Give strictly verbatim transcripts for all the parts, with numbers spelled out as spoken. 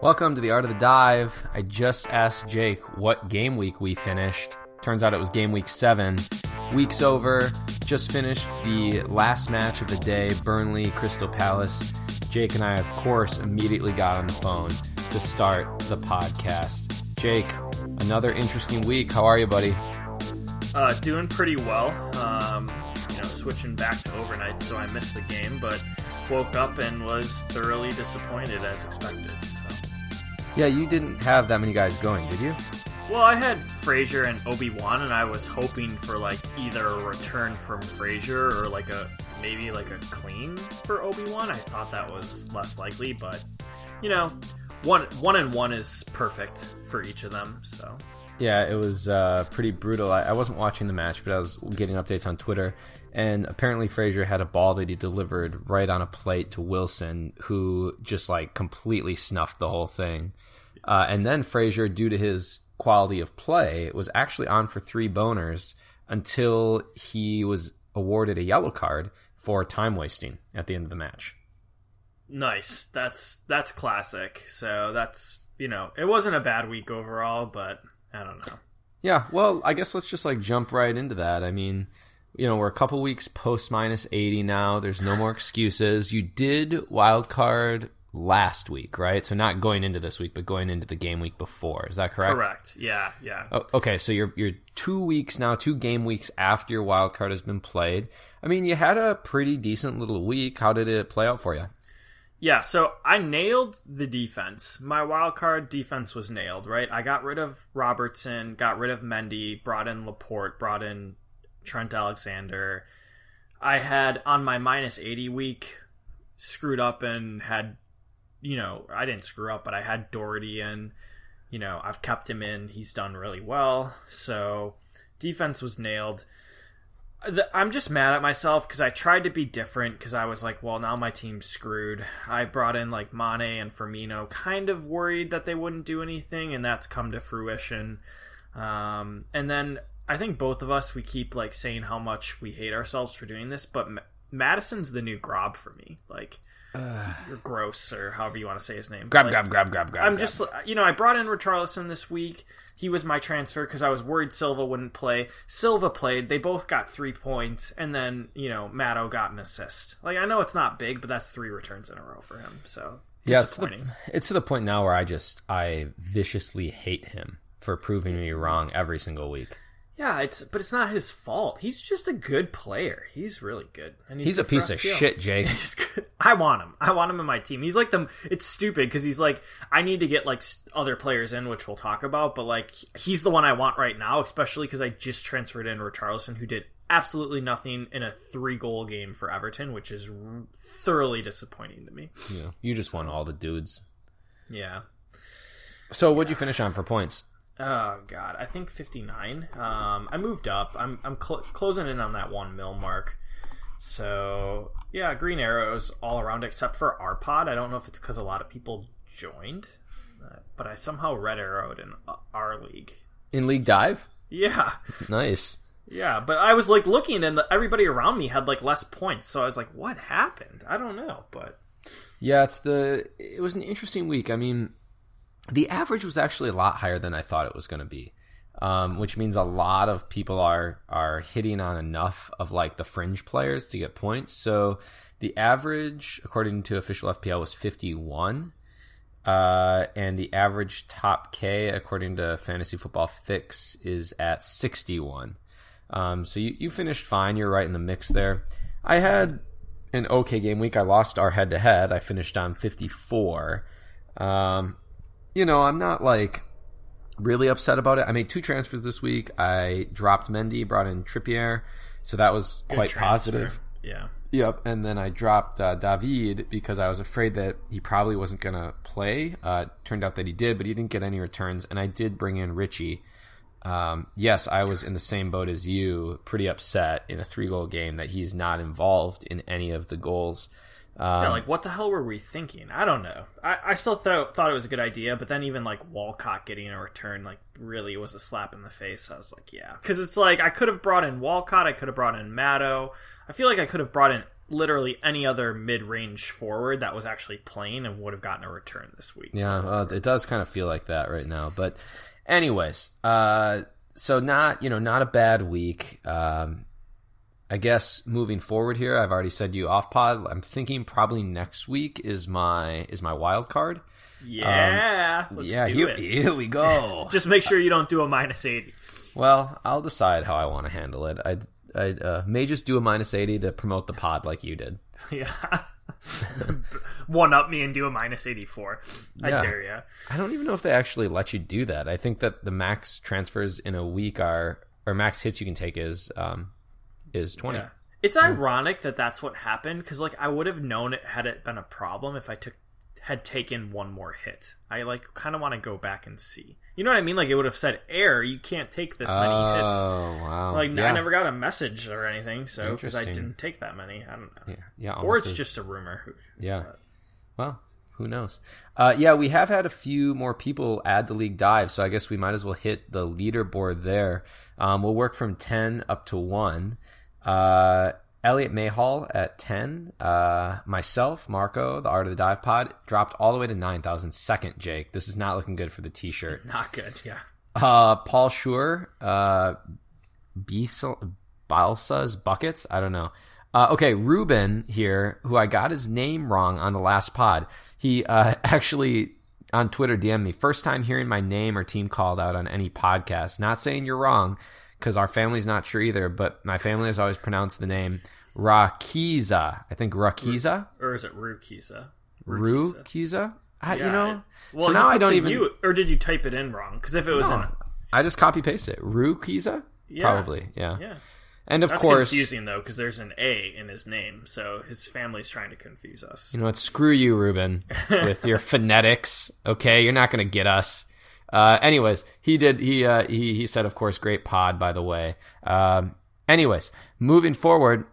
Welcome to the Art of the Dive. I just asked Jake what game week we finished. Turns out it was game week seven. Week's over. Just finished the last match of the day, Burnley, Crystal Palace. Jake and I, of course, immediately got on the phone to start the podcast. Jake, another interesting week. How are you, buddy? Uh, doing pretty well. Um, you know, switching back to overnight, so I missed the game, but woke up and was thoroughly disappointed as expected. So. Yeah, you didn't have that many guys going, did you? Well, I had Frasier and Obi-Wan, and I was hoping for like either a return from Frasier or like a maybe like a clean for Obi-Wan. I thought that was less likely, but you know, one one and one is perfect for each of them. So yeah, it was uh, pretty brutal. I, I wasn't watching the match, but I was getting updates on Twitter, and apparently Frasier had a ball that he delivered right on a plate to Wilson, who just like completely snuffed the whole thing. Uh, and then Frasier, due to his quality of play, was actually on for three boners until he was awarded a yellow card for time wasting at the end of the match. Nice. That's that's classic. So that's, you know, it wasn't a bad week overall, but I don't know. Yeah, well, I guess let's just like jump right into that. I mean, you know, we're a couple weeks post minus eighty now. There's no more excuses. You did wild card last week, right? So not going into this week, but going into the game week before. Is that correct? Correct. Yeah, yeah. Oh, okay, so you're you're two weeks now, two game weeks after your wild card has been played. I mean, you had a pretty decent little week. How did it play out for you? Yeah, so I nailed the defense. My wild card defense was nailed, right? I got rid of Robertson, got rid of Mendy, brought in Laporte, brought in Trent Alexander. I had, on my minus eighty week, screwed up and had You know, I didn't screw up, but I had Doherty in. You know, I've kept him in. He's done really well. So defense was nailed. I'm just mad at myself because I tried to be different because I was like, well, now my team's screwed. I brought in like Mane and Firmino, kind of worried that they wouldn't do anything, and that's come to fruition. Um, and then I think both of us, we keep like saying how much we hate ourselves for doing this, but M- Madison's the new Grob for me. Like, Uh, you're gross, or however you want to say his name. Grab, like, grab, grab, grab, grab. I'm grab. just, you know, I brought in Richarlison this week. He was my transfer because I was worried Silva wouldn't play. Silva played. They both got three points, and then you know, Matto got an assist. Like, I know it's not big, but that's three returns in a row for him. So yeah, it's, the, it's to the point now where I just I viciously hate him for proving me wrong every single week. Yeah, it's but it's not his fault. He's just a good player. He's really good. And he's, he's a piece of field. shit, Jake. He's good. I want him. I want him in my team. He's like the. It's stupid because he's like, I need to get like other players in, which we'll talk about. But like, he's the one I want right now, especially because I just transferred in Richarlison, who did absolutely nothing in a three-goal game for Everton, which is thoroughly disappointing to me. Yeah, you just want all the dudes. Yeah. So yeah. What'd you finish on for points? Oh god, I think fifty-nine. Um, I moved up. I'm I'm cl- closing in on that one mil mark. So yeah, green arrows all around except for our pod. I don't know if it's because a lot of people joined, uh, but I somehow red arrowed in our league. In league dive? Yeah. Nice. Yeah, but I was like looking, and the, everybody around me had like less points, so I was like, what happened? I don't know, but yeah, it's the. It was an interesting week. I mean, the average was actually a lot higher than I thought it was going to be, um, which means a lot of people are are hitting on enough of like the fringe players to get points. So the average, according to official F P L, was fifty-one, uh, and the average top K, according to Fantasy Football Fix, is at sixty-one. Um, so you, you finished fine. You're right in the mix there. I had an okay game week. I lost our head-to-head. I finished on fifty-four. Um You know, I'm not, like, really upset about it. I made two transfers this week. I dropped Mendy, brought in Trippier, so that was quite positive. Yeah. Yep, and then I dropped uh, David because I was afraid that he probably wasn't going to play. Uh, turned out that he did, but he didn't get any returns, and I did bring in Richie. Um, yes, I was in the same boat as you, pretty upset in a three-goal game that he's not involved in any of the goals. Um, yeah, like, what the hell were we thinking? I don't know. I, I still th- thought it was a good idea, but then even, like, Walcott getting a return, like, really was a slap in the face. I was like, yeah. Because it's like, I could have brought in Walcott, I could have brought in Matto. I feel like I could have brought in literally any other mid-range forward that was actually playing and would have gotten a return this week. Yeah, uh, it does kind of feel like that right now. But anyways, uh, so not, you know, not a bad week. Um, I guess moving forward here, I've already said you off pod. I'm thinking probably next week is my is my wild card. Yeah, um, let's yeah. Do here, it. Here we go. Just make sure you don't do a minus eighty. Well, I'll decide how I want to handle it. I I uh, may just do a minus eighty to promote the pod like you did. Yeah, one up me and do a minus eighty four. I yeah. dare you. I don't even know if they actually let you do that. I think that the max transfers in a week are or max hits you can take is um is twenty. Yeah. It's ironic mm. that that's what happened because like I would have known it had it been a problem if I took. had taken one more hit. I like kind of want to go back and see. You know what I mean? Like it would have said, "Error, you can't take this many oh, hits." Oh wow! Like yeah. I never got a message or anything, so because I didn't take that many, I don't know. Yeah, yeah or it's is. just a rumor. Yeah. But. Well, who knows? Uh, yeah, we have had a few more people add the league dive, so I guess we might as well hit the leaderboard there. Um, we'll work from ten up to one. Uh, Elliot Mayhall at ten, uh, myself, Marco, the Art of the Dive pod, dropped all the way to nine thousand second, Jake. This is not looking good for the t-shirt. Not good, yeah. Uh, Paul Schur, uh, Balsa's Buckets, I don't know. Uh, okay, Ruben here, who I got his name wrong on the last pod. He uh, actually on Twitter D M'd me, first time hearing my name or team called out on any podcast. Not saying you're wrong, because our family's not sure either, but my family has always pronounced the name Rukiza. I think Rukiza? Or is it Rukiza? Rukiza? Rukiza? I, yeah, you know? It, well, so now I don't even... You, or did you type it in wrong? Because if it was... No, in... I just copy-paste it. Rukiza? Yeah. Probably, yeah. yeah. And of That's course... That's confusing, though, because there's an A in his name, so his family's trying to confuse us. You know what? Screw you, Ruben, with your phonetics, okay? You're not going to get us. Uh, anyways, he did, he, uh, he, he said, of course, great pod, by the way. Um, anyways, moving forward,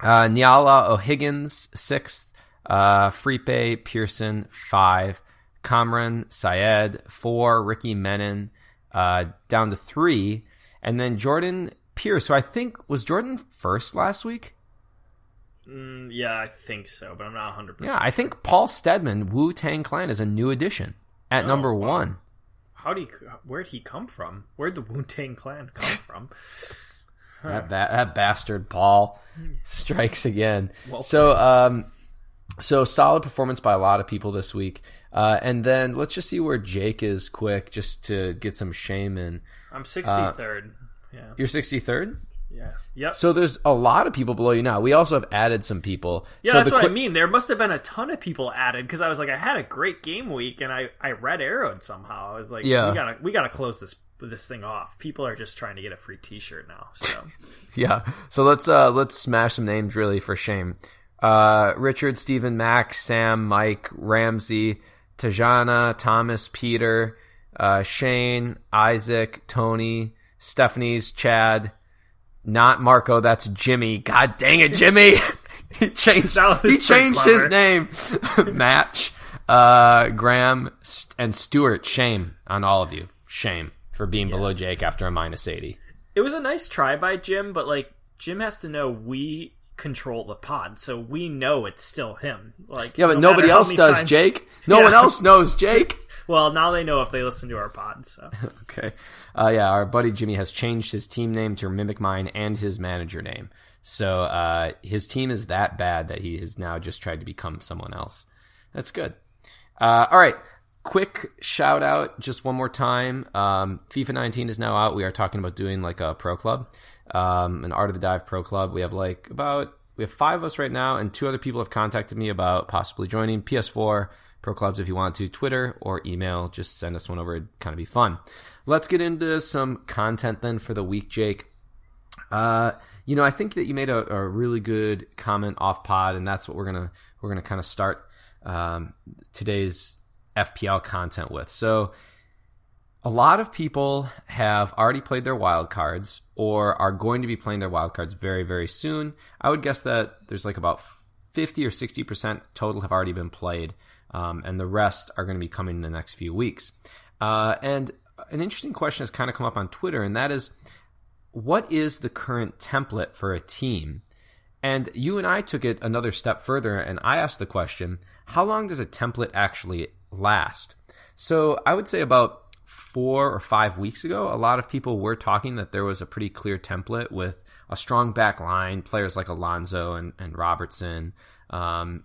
uh, Niala O'Higgins, sixth, uh, Fripe Pearson, five, Kamran Syed, four, Ricky Menon, uh, down to three, and then Jordan Pierce, who I think, was Jordan first last week? Mm, yeah, I think so, but I'm not one hundred percent. Yeah, I think Paul Stedman, Wu-Tang Clan, is a new addition at oh, number wow. one. How do you, where'd he come from? Where'd the Wu-Tang Clan come from? Huh. that, that, that bastard Paul strikes again. Well, so, um, so solid performance by a lot of people this week. Uh, and then let's just see where Jake is quick just to get some shame in. I'm sixty-third. Uh, yeah. You're sixty-third? Yeah. Yep. So there's a lot of people below you now. We also have added some people. Yeah, so that's the what qu- I mean. There must have been a ton of people added because I was like, I had a great game week and I, I red arrowed somehow. I was like, yeah. we gotta we gotta close this this thing off. People are just trying to get a free T-shirt now. So yeah. So let's uh, let's smash some names really for shame. Uh, Richard, Stephen, Max, Sam, Mike, Ramsey, Tajana, Thomas, Peter, uh, Shane, Isaac, Tony, Stephanie's, Chad. Not Marco, that's Jimmy. God dang it, Jimmy! he changed, he changed his name. Match, uh, Graham, and Stewart. Shame on all of you. Shame for being yeah. below Jake after a minus eighty. It was a nice try by Jim, but like Jim has to know we control the pod, so we know it's still him. Like yeah, but no nobody else does, times... Jake. No yeah. one else knows, Jake. Well, now they know if they listen to our pod. So okay, uh, yeah, our buddy Jimmy has changed his team name to mimic mine and his manager name. So uh, his team is that bad that he has now just tried to become someone else. That's good. Uh, all right, quick shout out just one more time. Um, FIFA nineteen is now out. We are talking about doing like a pro club, um, an Art of the Dive pro club. We have like about we have five of us right now, and two other people have contacted me about possibly joining P S four. Pro Clubs if you want to, Twitter or email. Just send us one over. It'd kind of be fun. Let's get into some content then for the week, Jake. Uh, you know, I think that you made a, a really good comment off pod, and that's what we're gonna we're gonna kind of start um, today's F P L content with. So a lot of people have already played their wild cards or are going to be playing their wild cards very, very soon. I would guess that there's like about fifty or sixty percent total have already been played. Um, and the rest are going to be coming in the next few weeks. Uh, and an interesting question has kind of come up on Twitter, and that is, what is the current template for a team? And you and I took it another step further, and I asked the question, how long does a template actually last? So I would say about four or five weeks ago, a lot of people were talking that there was a pretty clear template with a strong back line, players like Alonso and, and Robertson, um,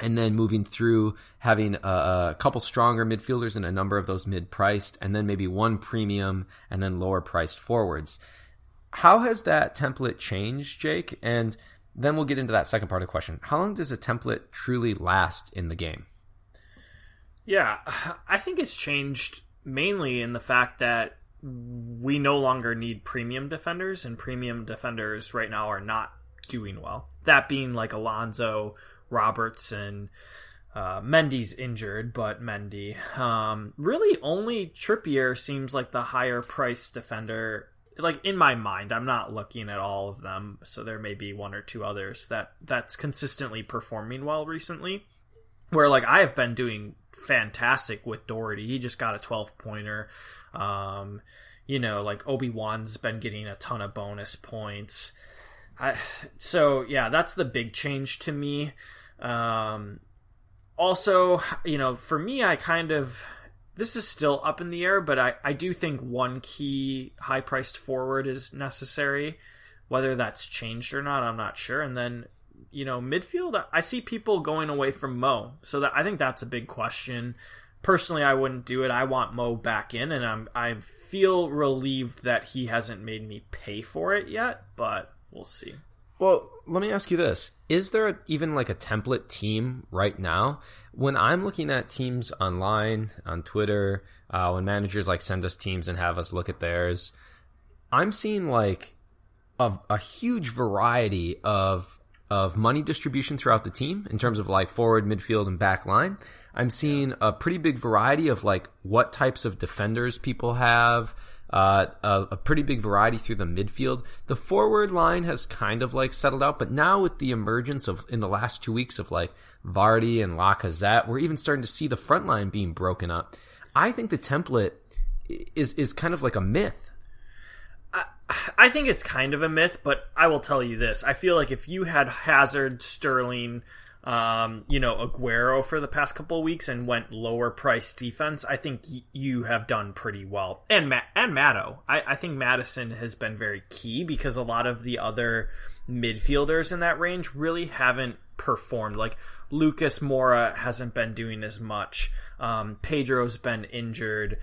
and then moving through having a, a couple stronger midfielders and a number of those mid-priced, and then maybe one premium and then lower-priced forwards. How has that template changed, Jake? And then we'll get into that second part of the question. How long does a template truly last in the game? Yeah, I think it's changed mainly in the fact that we no longer need premium defenders, and premium defenders right now are not doing well. That being like Alonso, Robertson, uh, Mendy's injured, but Mendy. Um, really only Trippier seems like the higher price defender. Like in my mind, I'm not looking at all of them, so there may be one or two others that that's consistently performing well recently. Where like I have been doing fantastic with Doherty. He just got a twelve pointer. Um, you know, like Obi-Wan's been getting a ton of bonus points. I, so yeah, that's the big change to me. Um, also, you know, for me, I kind of, this is still up in the air, but I, I do think one key high-priced forward is necessary. Whether that's changed or not, I'm not sure. And then, you know, midfield, I see people going away from Mo. So that I think that's a big question. Personally, I wouldn't do it. I want Mo back in, and I'm I feel relieved that he hasn't made me pay for it yet, but we'll see. Well, let me ask you this. Is there even like a template team right now? When I'm looking at teams online, on Twitter, uh, when managers like send us teams and have us look at theirs, I'm seeing like a, a huge variety of of money distribution throughout the team in terms of like forward, midfield, and back line. I'm seeing yeah. a pretty big variety of like what types of defenders people have. Uh, a, a pretty big variety through the midfield. The forward line has kind of like settled out, but now with the emergence of in the last two weeks of like Vardy and Lacazette, we're even starting to see the front line being broken up. I think the template is is kind of like a myth. I, I think it's kind of a myth, but I will tell you this: I feel like if you had Hazard, Sterling, um, you know, Aguero for the past couple of weeks and went lower price defense, I think y- you have done pretty well. And Ma- and Matto. I-, I think Madison has been very key because a lot of the other midfielders in that range really haven't performed. Like Lucas Moura hasn't been doing as much. Um, Pedro's been injured.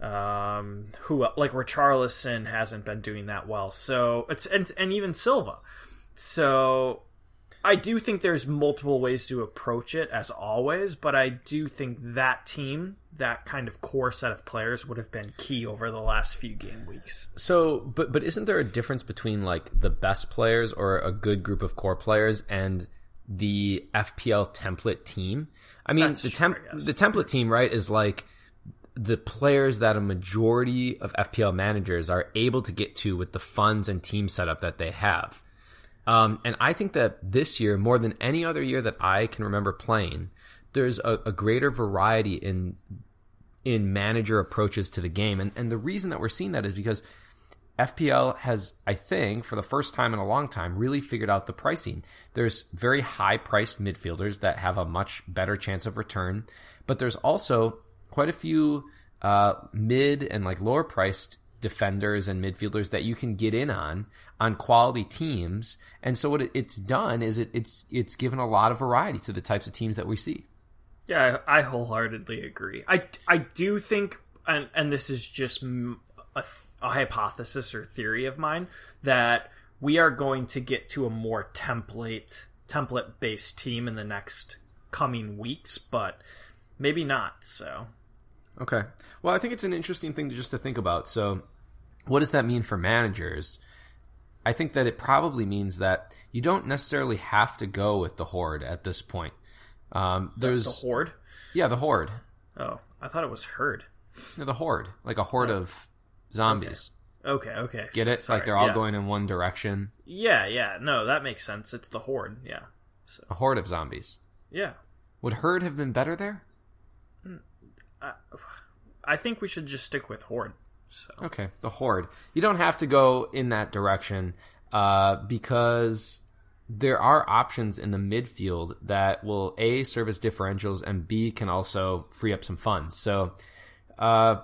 Um, who like Richarlison hasn't been doing that well. So it's and, and even Silva. So I do think there's multiple ways to approach it, as always, but I do think that team, that kind of core set of players, would have been key over the last few game weeks. So, but but isn't there a difference between like the best players or a good group of core players and the F P L template team? I mean, That's the temp- true, yes. the template team, right, is like the players that a majority of F P L managers are able to get to with the funds and team setup that they have. Um, and I think that this year, more than any other year that I can remember playing, there's a, a greater variety in in manager approaches to the game. And, and the reason that we're seeing that is because F P L has, I think, for the first time in a long time, really figured out the pricing. There's very high-priced midfielders that have a much better chance of return, but there's also quite a few uh, mid and like lower-priced defenders and midfielders that you can get in on on quality teams. And so what it's done is it, it's it's given a lot of variety to the types of teams that we see. Yeah, I wholeheartedly agree. I, I do think, and, and this is just a, a hypothesis or theory of mine, that we are going to get to a more template template based team in the next coming weeks, but maybe not. So okay, well, I think it's an interesting thing to just to think about. So what does that mean for managers? I think that it probably means that you don't necessarily have to go with the horde at this point. Um, there's the horde? Yeah, the horde. Oh, I thought it was herd. No, the horde, like a horde oh. of zombies. Okay, okay. okay. Get it? Sorry. Like they're all yeah. going in one direction. Yeah, yeah. No, that makes sense. It's the horde, yeah. So. A horde of zombies. Yeah. Would herd have been better there? Uh, I think we should just stick with horde. So. Okay, the horde. You don't have to go in that direction uh, because there are options in the midfield that will, A, serve as differentials, and B, can also free up some funds. So uh,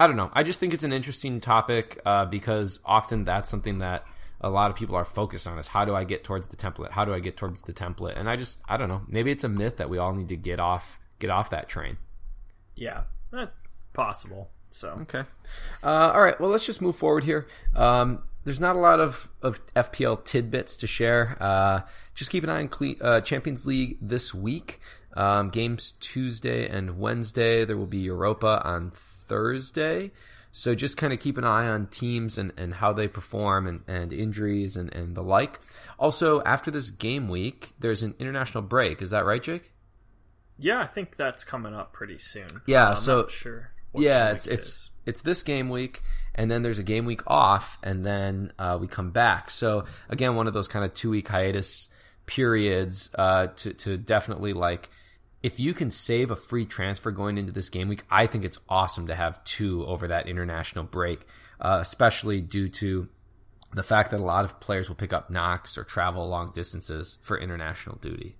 I don't know. I just think it's an interesting topic uh, because often that's something that a lot of people are focused on is how do I get towards the template? How do I get towards the template? And I just, I don't know. Maybe it's a myth that we all need to get off, get off that train. Yeah, that's possible. So okay. Uh, all right. Well, let's just move forward here. Um, There's not a lot of, of F P L tidbits to share. Uh, just keep an eye on Cle- uh, Champions League this week. Um, games Tuesday and Wednesday. There will be Europa on Thursday. So just kind of keep an eye on teams and, and how they perform and, and injuries and, and the like. Also, after this game week, there's an international break. Is that right, Jake? Yeah, I think that's coming up pretty soon. Yeah, I'm so not sure what yeah, it's it's is. It's this game week. And then there's a game week off, and then uh, we come back. So, again, one of those kind of two-week hiatus periods uh, to, to definitely, like, if you can save a free transfer going into this game week, I think it's awesome to have two over that international break, uh, especially due to the fact that a lot of players will pick up knocks or travel long distances for international duty.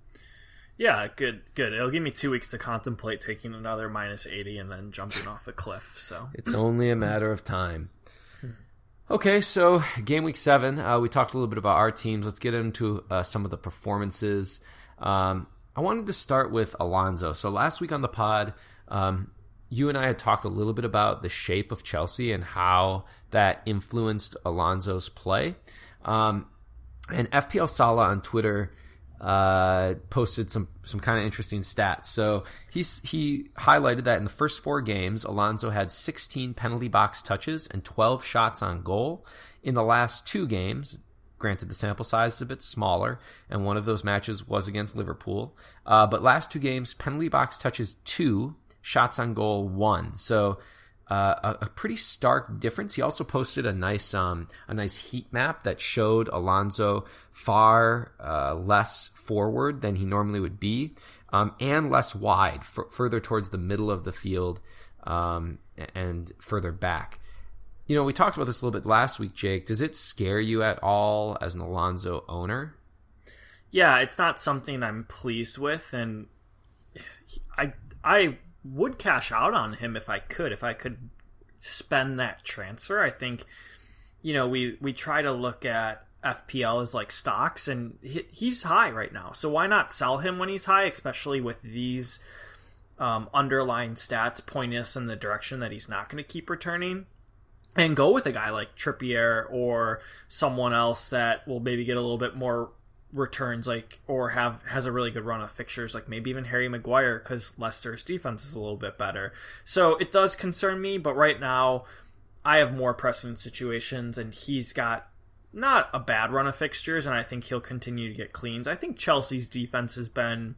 Yeah, good, good. It'll give me two weeks to contemplate taking another minus eighty and then jumping off a cliff. So it's only a matter of time. Okay, so game week seven, uh, we talked a little bit about our teams. Let's get into uh, some of the performances. Um, I wanted to start with Alonso. So last week on the pod, um, you and I had talked a little bit about the shape of Chelsea and how that influenced Alonso's play. Um, and F P L Sala on Twitter uh posted some some kind of interesting stats. So he's he highlighted that in the first four games Alonso had sixteen penalty box touches and twelve shots on goal. In the last two games, granted the sample size is a bit smaller and one of those matches was against Liverpool, uh but last two games penalty box touches two, shots on goal one. So Uh, a, a pretty stark difference. He also posted a nice um, a nice heat map that showed Alonso far uh, less forward than he normally would be, um, and less wide, f- further towards the middle of the field um, and further back. You know, we talked about this a little bit last week, Jake. Does it scare you at all as an Alonso owner? Yeah, it's not something I'm pleased with, and I I... would cash out on him if I could, if I could spend that transfer. I think, you know, we, we try to look at F P L as like stocks, and he, he's high right now. So why not sell him when he's high, especially with these um, underlying stats pointing us in the direction that he's not going to keep returning, and go with a guy like Trippier or someone else that will maybe get a little bit more returns, like, or have has a really good run of fixtures, like maybe even Harry Maguire, because Leicester's defense is a little bit better. So it does concern me, but right now I have more pressing situations, and he's got not a bad run of fixtures, and I think he'll continue to get cleans. I think Chelsea's defense has been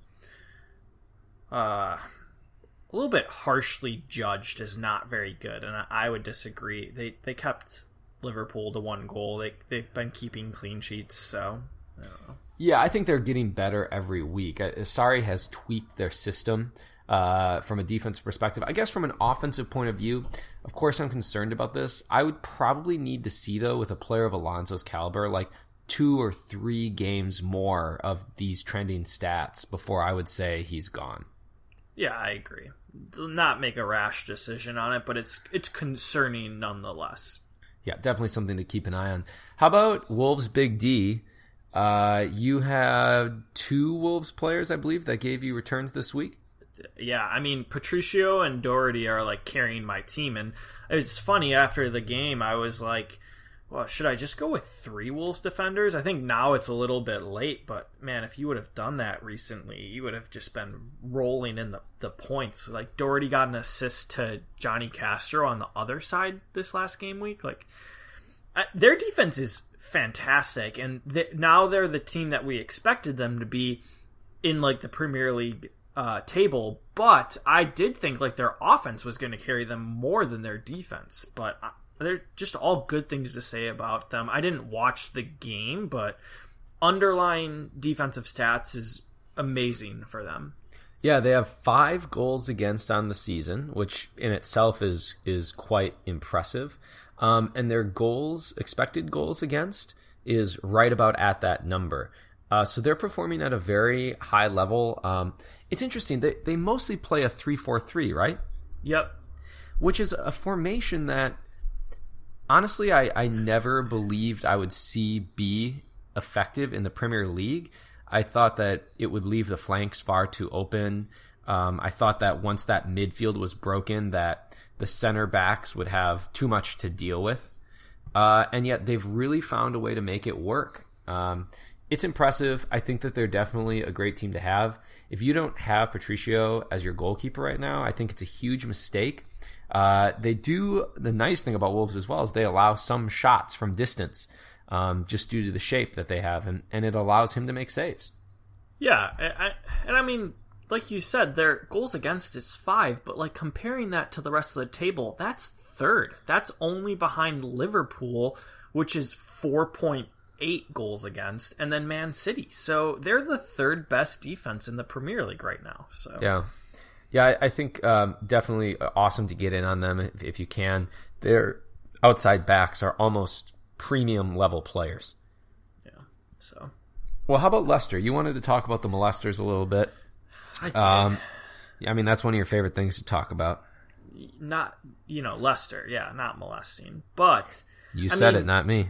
uh, a little bit harshly judged as not very good, and I, I would disagree. They they kept Liverpool to one goal. They they've been keeping clean sheets, so I don't know. Yeah, I think they're getting better every week. Sarri has tweaked their system uh, from a defense perspective. I guess from an offensive point of view, of course I'm concerned about this. I would probably need to see, though, with a player of Alonso's caliber, like two or three games more of these trending stats before I would say he's gone. Yeah, I agree. Not make a rash decision on it, but it's it's concerning nonetheless. Yeah, definitely something to keep an eye on. How about Wolves' Big D? Uh, you have two Wolves players, I believe, that gave you returns this week. Yeah, I mean, Patricio and Doherty are, like, carrying my team. And it's funny, after the game, I was like, well, should I just go with three Wolves defenders? I think now it's a little bit late, but, man, if you would have done that recently, you would have just been rolling in the, the points. Like, Doherty got an assist to Johnny Castro on the other side this last game week. Like, I, their defense is fantastic, and th- now they're the team that we expected them to be in, like, the Premier League uh table, but I did think, like, their offense was going to carry them more than their defense, but I- they're just all good things to say about them. I didn't watch the game, but underlying defensive stats is amazing for them. Yeah, they have five goals against on the season, which in itself is is quite impressive. Um, and their goals, expected goals against, is right about at that number. Uh, so they're performing at a very high level. Um, it's interesting. They they mostly play a three four three, right? Yep. Which is a formation that, honestly, I, I never believed I would see be effective in the Premier League. I thought that it would leave the flanks far too open. Um, I thought that once that midfield was broken, that the center backs would have too much to deal with. Uh, and yet they've really found a way to make it work. Um, it's impressive. I think that they're definitely a great team to have. If you don't have Patricio as your goalkeeper right now, I think it's a huge mistake. Uh, they do, the nice thing about Wolves as well is they allow some shots from distance, um, just due to the shape that they have, and, and it allows him to make saves. Yeah, I, I, and I mean, like you said, their goals against is five, but like comparing that to the rest of the table, that's third. That's only behind Liverpool, which is four point eight goals against, and then Man City. So they're the third best defense in the Premier League right now. So yeah. Yeah, I think um, definitely awesome to get in on them if, if you can. Their outside backs are almost premium level players. Yeah. So, well, how about Leicester? You wanted to talk about the molesters a little bit. I did. Um, I mean, that's one of your favorite things to talk about. Not, you know, Leicester. Yeah, not molesting, but you I said mean, it, not me.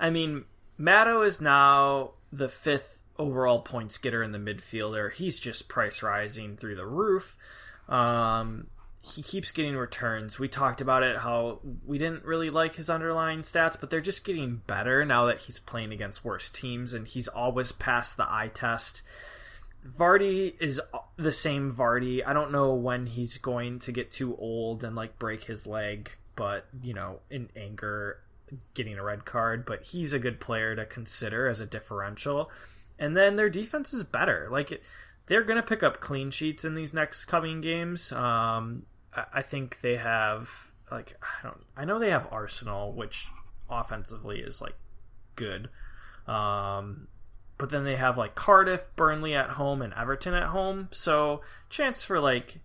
I mean, Matto is now the fifth overall points getter in the midfielder. He's just price rising through the roof. Um, he keeps getting returns. We talked about it, how we didn't really like his underlying stats, but they're just getting better now that he's playing against worse teams, and he's always passed the eye test. Vardy is the same Vardy. I don't know when he's going to get too old and like break his leg, but you know, in anger, getting a red card, but he's a good player to consider as a differential. And then their defense is better. Like, they're going to pick up clean sheets in these next coming games. Um, I think they have, like, I don't, I know they have Arsenal, which offensively is like good. Um, but then they have like Cardiff, Burnley at home, and Everton at home. So chance for like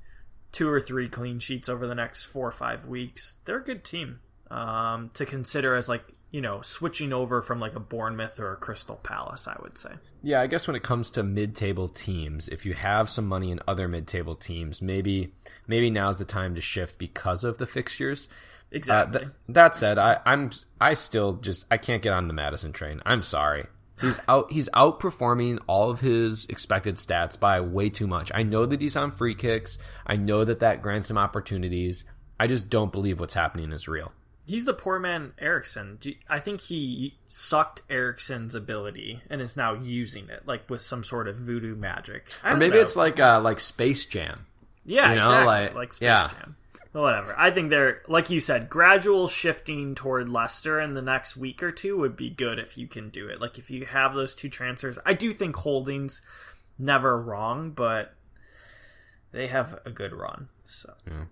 two or three clean sheets over the next four or five weeks. They're a good team um, to consider as like, you know, switching over from like a Bournemouth or a Crystal Palace, I would say. Yeah, I guess when it comes to mid-table teams, if you have some money in other mid-table teams, maybe maybe now's the time to shift because of the fixtures. Exactly. Uh, th- that said, I, I'm I still just I can't get on the Madison train. I'm sorry. He's out. He's outperforming all of his expected stats by way too much. I know that he's on free kicks. I know that that grants him opportunities. I just don't believe what's happening is real. He's the poor man Eriksson. I think he sucked Eriksson's ability and is now using it, like with some sort of voodoo magic. I or maybe know. It's like uh, like Space Jam. Yeah, you know, exactly. Like, like Space yeah. Jam. Whatever. I think they're, like you said, gradual shifting toward Leicester in the next week or two would be good if you can do it. Like if you have those two transfers. I do think Holding's never wrong, but they have a good run. So yeah.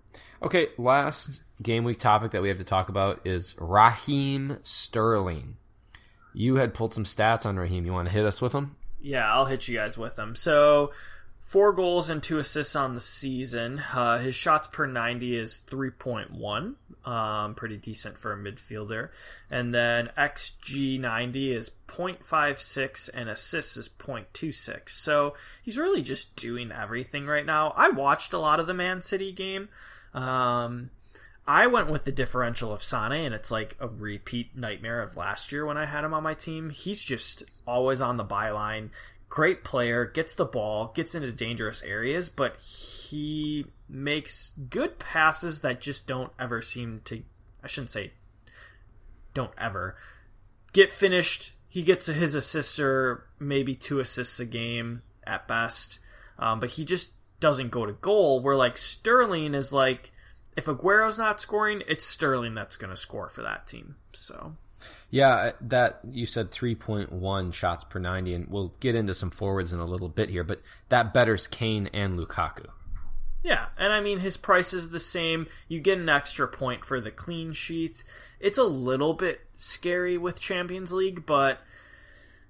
Okay, last game week topic that we have to talk about is Raheem Sterling. You had pulled some stats on Raheem. You want to hit us with them? Yeah, I'll hit you guys with them. So four goals and two assists on the season. Uh, his shots per ninety is three point one. Um, pretty decent for a midfielder. And then X G ninety is zero point five six and assists is zero point two six. So he's really just doing everything right now. I watched a lot of the Man City game. Um, I went with the differential of Sane, and it's like a repeat nightmare of last year when I had him on my team. He's just always on the byline. Great player, gets the ball, gets into dangerous areas, but he makes good passes that just don't ever seem to, I shouldn't say don't ever, get finished. He gets his assists, or maybe two assists a game at best, um, but he just doesn't go to goal, where like Sterling is like, if Aguero's not scoring, it's Sterling that's going to score for that team, so... Yeah, that you said three point one shots per ninety, and we'll get into some forwards in a little bit here, but that betters Kane and Lukaku. Yeah, and I mean, his price is the same. You get an extra point for the clean sheets. It's a little bit scary with Champions League, but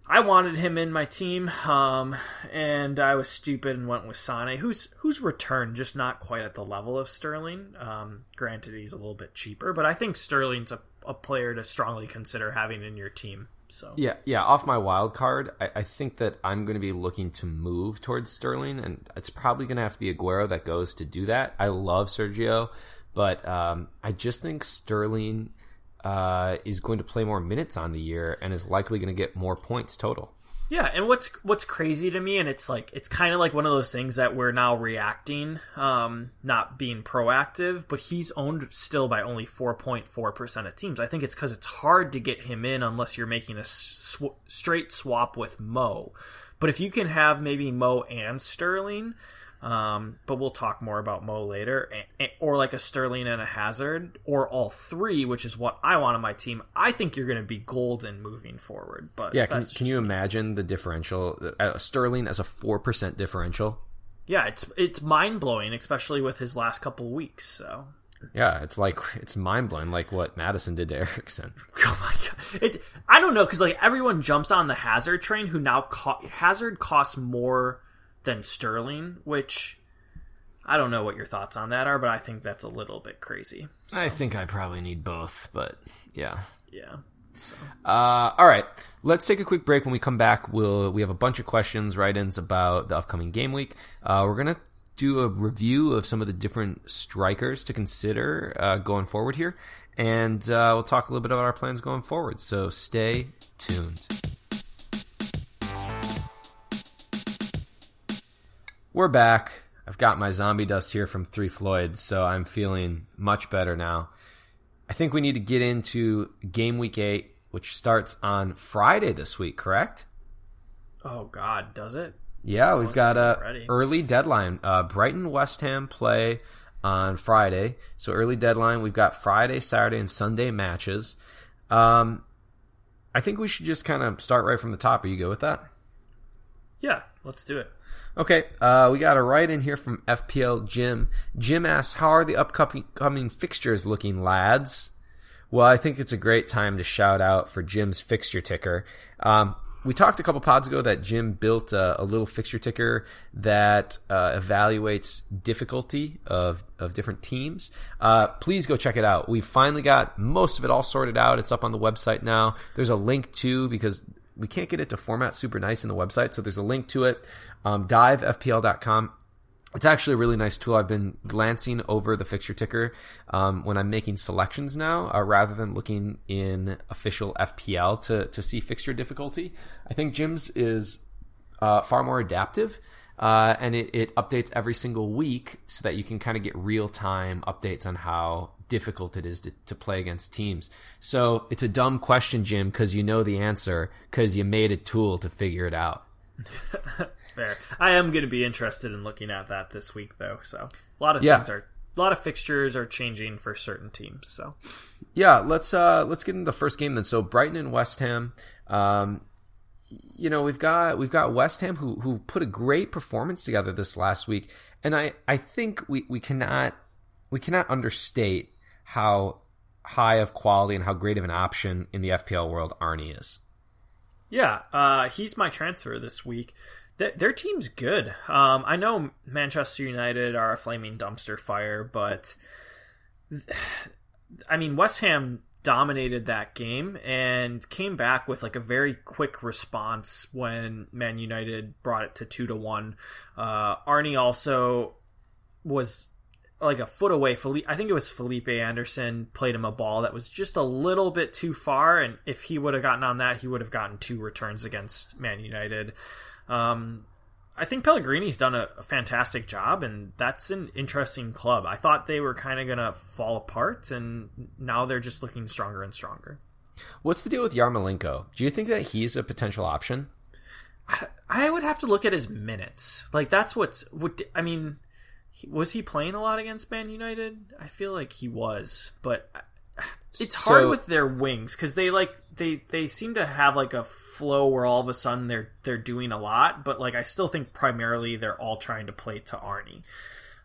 I wanted him in my team, um, and I was stupid and went with Sane, who's, who's returned, just not quite at the level of Sterling. Um, granted, he's a little bit cheaper, but I think Sterling's a a player to strongly consider having in your team. So yeah, yeah. Off my wild card, I, I think that I'm going to be looking to move towards Sterling, and it's probably going to have to be Aguero that goes to do that. I love Sergio, but um, I just think Sterling uh, is going to play more minutes on the year and is likely going to get more points total. Yeah, and what's what's crazy to me, and it's like it's kind of like one of those things that we're now reacting, um, not being proactive. But he's owned still by only four point four percent of teams. I think it's because it's hard to get him in unless you're making a sw- straight swap with Mo. But if you can have maybe Mo and Sterling, um, but we'll talk more about Mo later, and, or like a Sterling and a Hazard, or all three, which is what I want on my team, I think you're going to be golden moving forward. But yeah, can, can you me. imagine the differential? Uh, Sterling as a four percent differential? Yeah, it's it's mind-blowing, especially with his last couple weeks, so... Yeah, it's like it's mind blowing, like what Madison did to Ericsson. Oh my god! It, I don't know because like everyone jumps on the Hazard train, who now co- Hazard costs more than Sterling, which I don't know what your thoughts on that are, but I think that's a little bit crazy. So. I think I probably need both, but yeah, yeah. So. Uh, all right, let's take a quick break. When we come back, we'll we have a bunch of questions, write-ins about the upcoming game week. Uh, we're gonna. do a review of some of the different strikers to consider uh, going forward here, and uh, we'll talk a little bit about our plans going forward, so stay tuned. We're back. I've got my zombie dust here from Three Floyds, so I'm feeling much better now. I think we need to get into game week eight, which starts on Friday this week, correct? Oh, God, does it? Yeah, we've got an early deadline. Uh, Brighton West Ham play on Friday. So early deadline. We've got Friday, Saturday, and Sunday matches. Um, I think we should just kind of start right from the top. Are you good with that? Yeah, let's do it. Okay, uh, we got a write-in here from F P L Jim. Jim asks, how are the upcoming fixtures looking, lads? Well, I think it's a great time to shout out for Jim's fixture ticker. Um We talked a couple pods ago that Jim built a, a little fixture ticker that uh, evaluates difficulty of, of different teams. Uh, please go check it out. We finally got most of it all sorted out. It's up on the website now. There's a link to, because we can't get it to format super nice in the website, so there's a link to it, um, dive f p l dot com. It's actually a really nice tool. I've been glancing over the fixture ticker um, when I'm making selections now, uh, rather than looking in official F P L to, to see fixture difficulty. I think Jim's is uh, far more adaptive, uh, and it, it updates every single week so that you can kind of get real-time updates on how difficult it is to, to play against teams. So it's a dumb question, Jim, because you know the answer because you made a tool to figure it out. Fair. I am going to be interested in looking at that this week, though. So a lot of yeah. things are, a lot of fixtures are changing for certain teams. So yeah, let's uh, let's get into the first game then. So Brighton and West Ham. Um, you know, we've got we've got West Ham who who put a great performance together this last week, and I, I think we, we cannot we cannot understate how high of quality and how great of an option in the F P L world Arnie is. Yeah, uh, he's my transfer this week. Th- their team's good. Um, I know Manchester United are a flaming dumpster fire, but th- I mean, West Ham dominated that game and came back with like a very quick response when Man United brought it to two to one. Uh, Arnie also was like a foot away. Felipe, I think it was Felipe Anderson played him a ball that was just a little bit too far, and if he would have gotten on that, he would have gotten two returns against Man United. Um, I think Pellegrini's done a, a fantastic job, and that's an interesting club. I thought they were kind of going to fall apart, and now they're just looking stronger and stronger. What's the deal with Yarmolenko? Do you think that he's a potential option? I, I would have to look at his minutes. Like, that's what's... What, I mean... Was he playing a lot against Man United? I feel like he was, but it's hard so, with their wings because they like they, they seem to have like a flow where all of a sudden they're they're doing a lot, but like I still think primarily they're all trying to play to Arnie.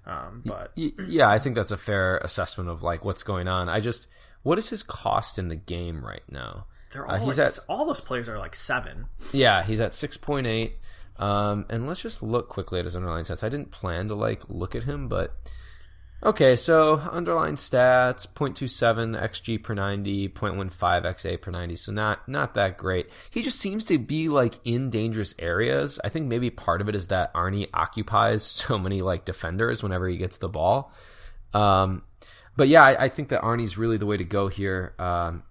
Um, but yeah, I think that's a fair assessment of like what's going on. I just what is his cost in the game right now? They're all uh, he's like, at, all those players are like seven. Yeah, he's at six point eight. Um, and let's just look quickly at his underlying stats. I didn't plan to like look at him, but Okay, so underlying stats, zero point two seven X G per ninety, zero point one five X A per ninety, so not not that great. He just seems to be, like, in dangerous areas. I think maybe part of it is that Arnie occupies so many, like, defenders whenever he gets the ball. Um, but, yeah, I, I think that Arnie's really the way to go here. Um,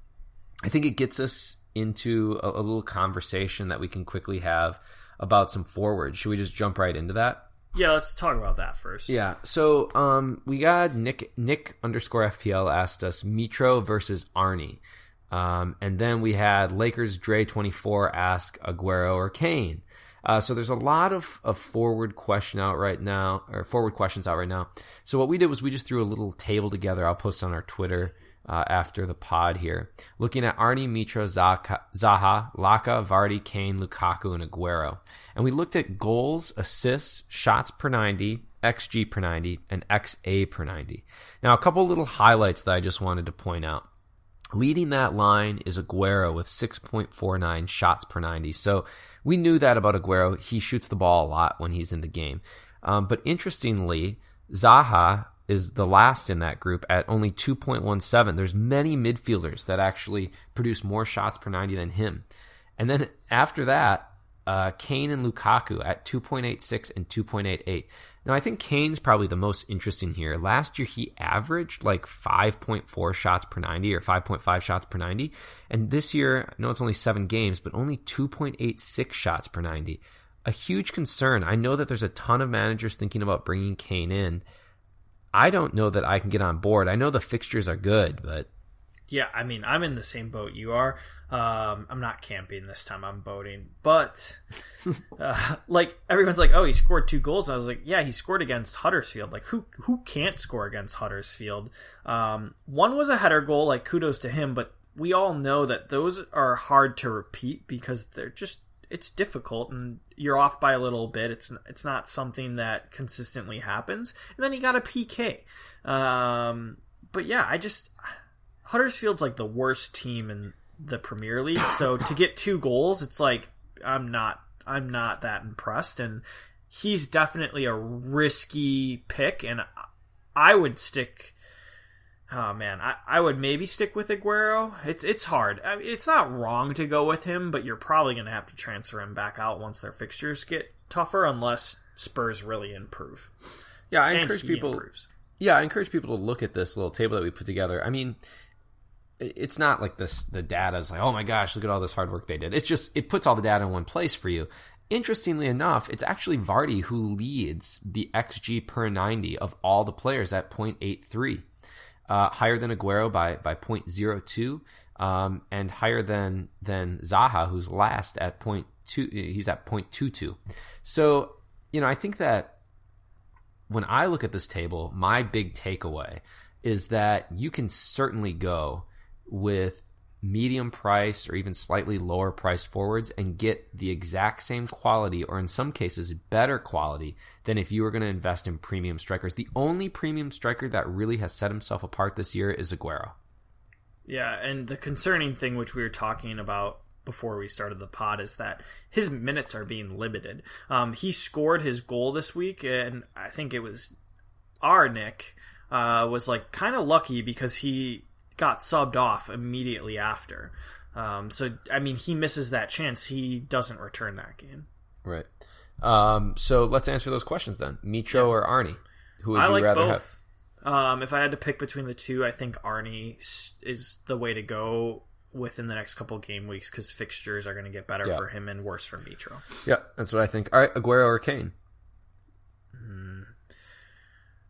I think it gets us into a, a little conversation that we can quickly have about some forwards. Should we just jump right into that? Yeah, let's talk about that first. Yeah, so um, we got Nick Nick underscore F P L asked us, Mitro versus Arnie. Um, and then we had Lakers Dre twenty-four ask Aguero or Kane. Uh, so there's a lot of, of forward question out right now, or forward questions out right now. So what we did was we just threw a little table together. I'll post on our Twitter uh, after the pod here. Looking at Arnie, Mitro, Zaha, Zaha, Laka, Vardy, Kane, Lukaku, and Aguero. And we looked at goals, assists, shots per ninety, X G per ninety, and X A per ninety. Now, a couple little highlights that I just wanted to point out. Leading that line is Aguero with six point four nine shots per ninety. So we knew that about Aguero. He shoots the ball a lot when he's in the game. Um, but interestingly, Zaha is the last in that group at only two point one seven. There's many midfielders that actually produce more shots per ninety than him. And then after that, uh, Kane and Lukaku at two point eight six and two point eight eight. Now, I think Kane's probably the most interesting here. Last year, he averaged like five point four shots per ninety or five point five shots per ninety. And this year, I know it's only seven games, but only two point eight six shots per ninety. A huge concern. I know that there's a ton of managers thinking about bringing Kane in. I don't know that I can get on board. I know the fixtures are good, but... Yeah, I mean, I'm in the same boat you are. Um, I'm not camping this time. I'm boating. But, uh, like, everyone's like, oh, he scored two goals. And I was like, yeah, he scored against Huddersfield. Like, who who can't score against Huddersfield? Um, one was a header goal. Like, kudos to him. But we all know that those are hard to repeat because they're just... it's difficult, and you're off by a little bit. It's it's not something that consistently happens. And then he got a P K. Um, but, yeah, I just... Huddersfield's like the worst team in the Premier League, so to get two goals, it's like I'm not I'm not that impressed, and he's definitely a risky pick, and I would stick. Oh man, I, I would maybe stick with Aguero. It's it's hard. I mean, it's not wrong to go with him, but you're probably going to have to transfer him back out once their fixtures get tougher, unless Spurs really improve. Yeah, I and encourage people. Improves. Yeah, I encourage people to look at this little table that we put together. I mean, it's not like this. The data is like, oh my gosh, look at all this hard work they did. It's just, it puts all the data in one place for you. Interestingly enough, it's actually Vardy who leads the X G per ninety of all the players at zero point eight three, uh, higher than Aguero by by zero point zero two, um, and higher than than Zaha, who's last at zero point two. He's at zero point two two. So, you know, I think that when I look at this table, my big takeaway is that you can certainly go with medium price or even slightly lower priced forwards and get the exact same quality, or in some cases better quality, than if you were going to invest in premium strikers. The only premium striker that really has set himself apart this year is Aguero. Yeah, and the concerning thing, which we were talking about before we started the pod, is that his minutes are being limited. Um, he scored his goal this week, and I think it was our Nick uh, was like kind of lucky because he got subbed off immediately after. Um, so, I mean, he misses that chance. He doesn't return that game. Right. Um, so let's answer those questions then. Mitro yeah. or Arnie? Who would I you like rather both. have? Um, if I had to pick between the two, I think Arnie is the way to go within the next couple of game weeks because fixtures are going to get better yeah. for him and worse for Mitro. Yeah, that's what I think. All right, Aguero or Kane? Mm,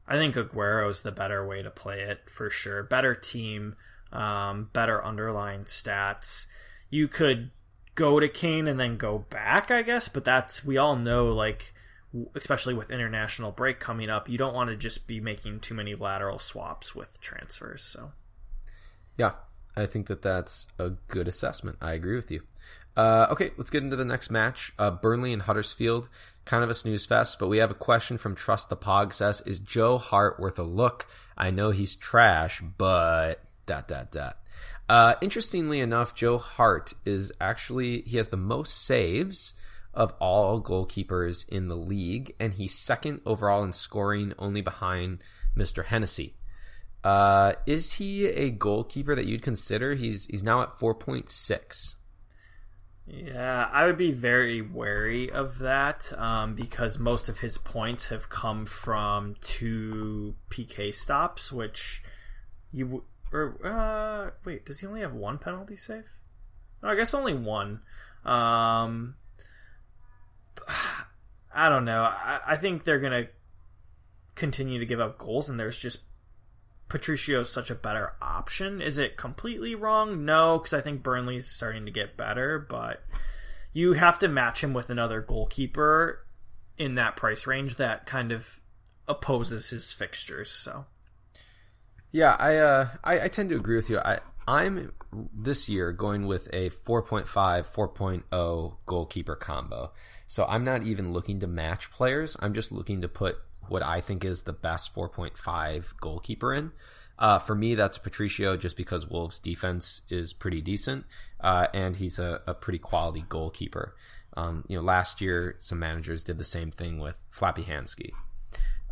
I think Aguero is the better way to play it for sure. Better team, um, better underlying stats. You could go to Kane and then go back, I guess, but that's, we all know, like, especially with international break coming up, you don't want to just be making too many lateral swaps with transfers. So, yeah. I think that that's a good assessment. I agree with you. Uh, okay, let's get into the next match. Uh, Burnley and Huddersfield, kind of a snooze fest, but we have a question from Trust the Pog. Says, is Joe Hart worth a look? I know he's trash, but dot, dot, dot. Uh, interestingly enough, Joe Hart is actually, he has the most saves of all goalkeepers in the league, and he's second overall in scoring, only behind Mister Hennessy. Uh, is he a goalkeeper that you'd consider? He's he's now at four point six. Yeah, I would be very wary of that um, because most of his points have come from two P K stops, which you or uh, wait, does he only have one penalty save? No, I guess only one. Um, I don't know. I, I think they're gonna continue to give up goals, and there's just Patricio is such a better option. Is it completely wrong? No, because I think Burnley's starting to get better, but you have to match him with another goalkeeper in that price range that kind of opposes his fixtures. So, yeah, I uh, I, I tend to agree with you. I I'm this year going with a four point five, four point oh goalkeeper combo. So I'm not even looking to match players. I'm just looking to put what I think is the best four point five goalkeeper in. Uh, for me, that's Patricio, just because Wolves' defense is pretty decent, uh, and he's a, a pretty quality goalkeeper. Um, you know, last year, some managers did the same thing with Flappy Hansky.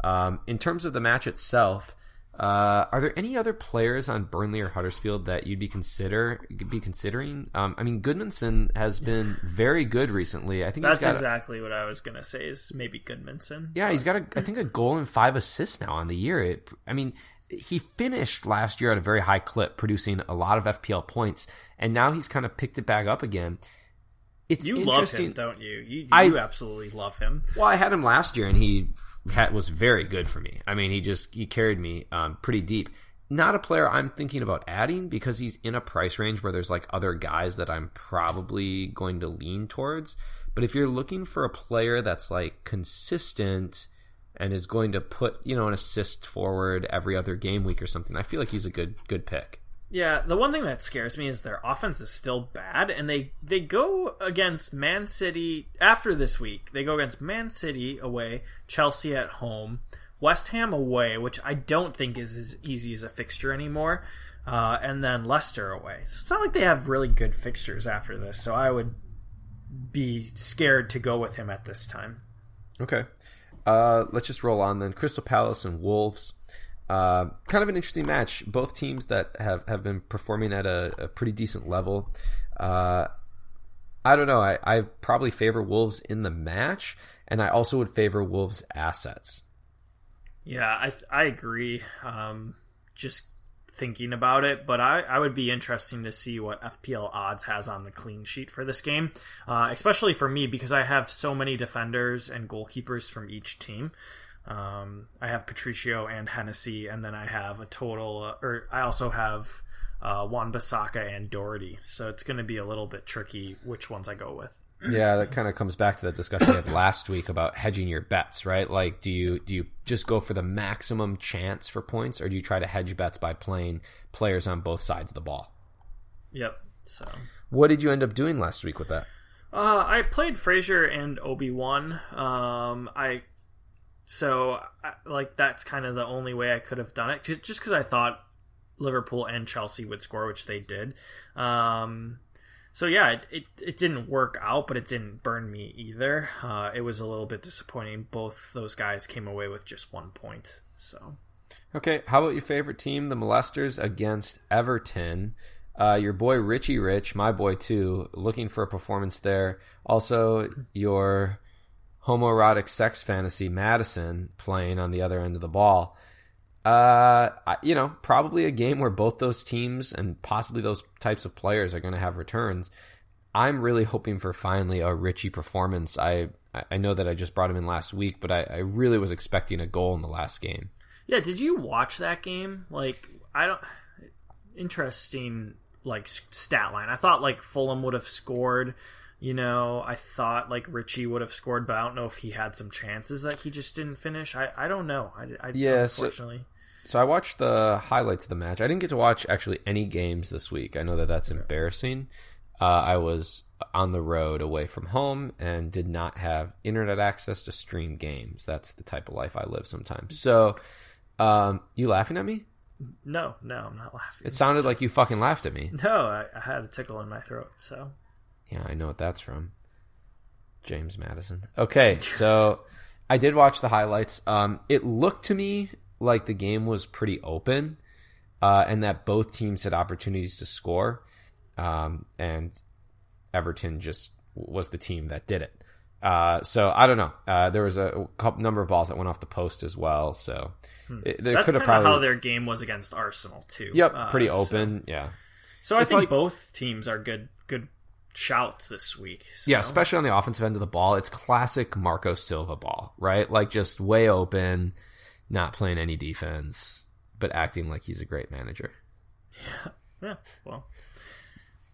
Um, in terms of the match itself, uh, are there any other players on Burnley or Huddersfield that you'd be consider be considering? Um, I mean, Goodmanson has been very good recently. I think that's he's got exactly a, what I was gonna say. Is maybe Goodmanson? Yeah, but he's got a, I think a goal and five assists now on the year. It, I mean, he finished last year at a very high clip, producing a lot of F P L points, and now he's kind of picked it back up again. It's you love him, don't you? You, you I, absolutely love him. Well, I had him last year, and he had, was very good for me. I mean, he just he carried me um, pretty deep. Not a player I'm thinking about adding because he's in a price range where there's like other guys that I'm probably going to lean towards. But if you're looking for a player that's like consistent and is going to put, you know, an assist forward every other game week or something, I feel like he's a good good pick. Yeah, the one thing that scares me is their offense is still bad, and they, they go against Man City after this week. They go against Man City away, Chelsea at home, West Ham away, which I don't think is as easy as a fixture anymore, uh, and then Leicester away. So it's not like they have really good fixtures after this, so I would be scared to go with him at this time. Okay. Uh, let's just roll on then. Crystal Palace and Wolves. Uh, kind of an interesting match. Both teams that have, have been performing at a, a pretty decent level. Uh, I don't know. I, I probably favor Wolves in the match, and I also would favor Wolves' assets. Yeah, I I agree. Um, just thinking about it, but I, I would be interesting to see what F P L odds has on the clean sheet for this game, uh, especially for me because I have so many defenders and goalkeepers from each team. Um, I have Patricio and Hennessy, and then I have a total, uh, or I also have uh, Wan-Bissaka and Doherty. So it's going to be a little bit tricky which ones I go with. Yeah, that kind of comes back to that discussion we had last week about hedging your bets, right? Like, do you do you just go for the maximum chance for points, or do you try to hedge bets by playing players on both sides of the ball? Yep. So, what did you end up doing last week with that? Uh, I played Frasier and Obi-Wan. Um, I. So, like, that's kind of the only way I could have done it, just because I thought Liverpool and Chelsea would score, which they did. Um, so, yeah, it, it it didn't work out, but it didn't burn me either. Uh, it was a little bit disappointing. Both those guys came away with just one point. So, okay, how about your favorite team, the Molesters against Everton? Uh, your boy Richie Rich, my boy too, looking for a performance there. Also, your homoerotic sex fantasy Madison playing on the other end of the ball. Uh, you know, probably a game where both those teams and possibly those types of players are going to have returns. I'm really hoping for finally a Richie performance. I I know that I just brought him in last week, but I, I really was expecting a goal in the last game. Yeah, did you watch that game? Like, I don't... Interesting, like, stat line. I thought, like, Fulham would have scored... You know, I thought like Richie would have scored, but I don't know if he had some chances that he just didn't finish. I, I don't know. I, I yeah, unfortunately. So, so I watched the highlights of the match. I didn't get to watch actually any games this week. I know that that's embarrassing. Uh, I was on the road away from home and did not have internet access to stream games. That's the type of life I live sometimes. So, um, you laughing at me? No, no, I'm not laughing. It sounded like you fucking laughed at me. No, I, I had a tickle in my throat, so... Yeah, I know what that's from. James Madison. Okay, so I did watch the highlights. Um, it looked to me like the game was pretty open, uh, and that both teams had opportunities to score, um, and Everton just was the team that did it. Uh, so I don't know. Uh, there was a couple number of balls that went off the post as well. So hmm. it, there that's kind of probably... how their game was against Arsenal too. Yep, uh, pretty open. So. Yeah. So I it's think like... both teams are good. Good shouts this week. So. Yeah, especially on the offensive end of the ball. It's classic Marco Silva ball, right? Like just way open, not playing any defense, but acting like he's a great manager. Yeah. Yeah. Well.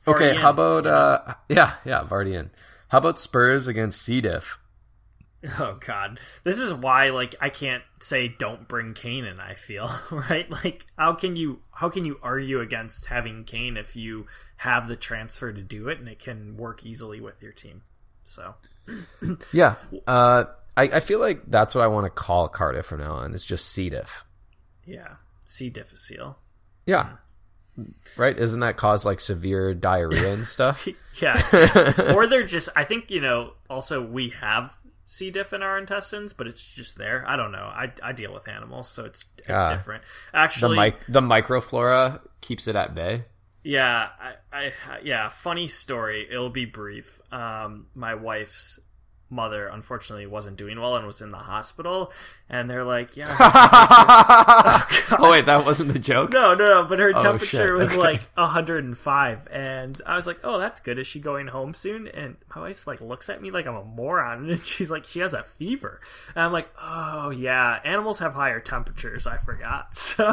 Okay. Vardy how in. about? Uh, yeah. Yeah. Vardy in. How about Spurs against C Diff? Oh, God. This is why, like, I can't say don't bring Kane in, I feel, right? Like, how can you how can you argue against having Kane if you have the transfer to do it and it can work easily with your team? So, yeah. Uh, I, I feel like that's what I want to call Cardiff from now on. It's just C Diff. Yeah. C difficile. Yeah. Mm. Right? Isn't that cause like severe diarrhea and stuff? Yeah. Or they're just, I think, you know, also we have C. diff in our intestines, but it's just there. I don't know. I I deal with animals, so it's it's uh, different. Actually, the, mic- the microflora keeps it at bay. Yeah. I, I yeah. Funny story. It'll be brief. Um, my wife's mother unfortunately wasn't doing well and was in the hospital, and they're like, yeah, oh, oh wait, that wasn't the joke. No no, no but her temperature oh, was okay. like one hundred five, and I was like, oh, that's good, is she going home soon? And my wife's like looks at me like I'm a moron, and she's like, she has a fever, and I'm like, oh yeah, animals have higher temperatures, I forgot. So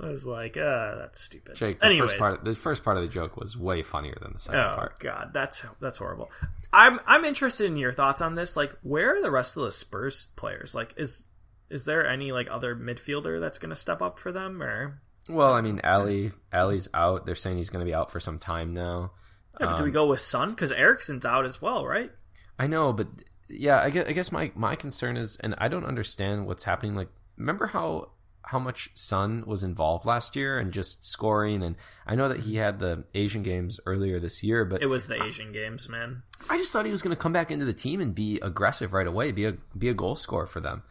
I was like, uh that's stupid. Jake, the anyways first part, the first part of the joke was way funnier than the second oh, part. Oh god, that's that's horrible. I'm I'm interested in your thoughts on this. Like, where are the rest of the Spurs players? Like, is is there any like other midfielder that's going to step up for them? Or well, I mean, Ali Ali's out. They're saying he's going to be out for some time now. Yeah, but um, do we go with Son? Because Eriksen's out as well, right? I know, but yeah, I guess, I guess my my concern is, and I don't understand what's happening. Like, remember how how much Son was involved last year and just scoring, and I know that he had the Asian Games earlier this year, but it was the Asian I, Games, man. I just thought he was going to come back into the team and be aggressive right away, be a be a goal scorer for them.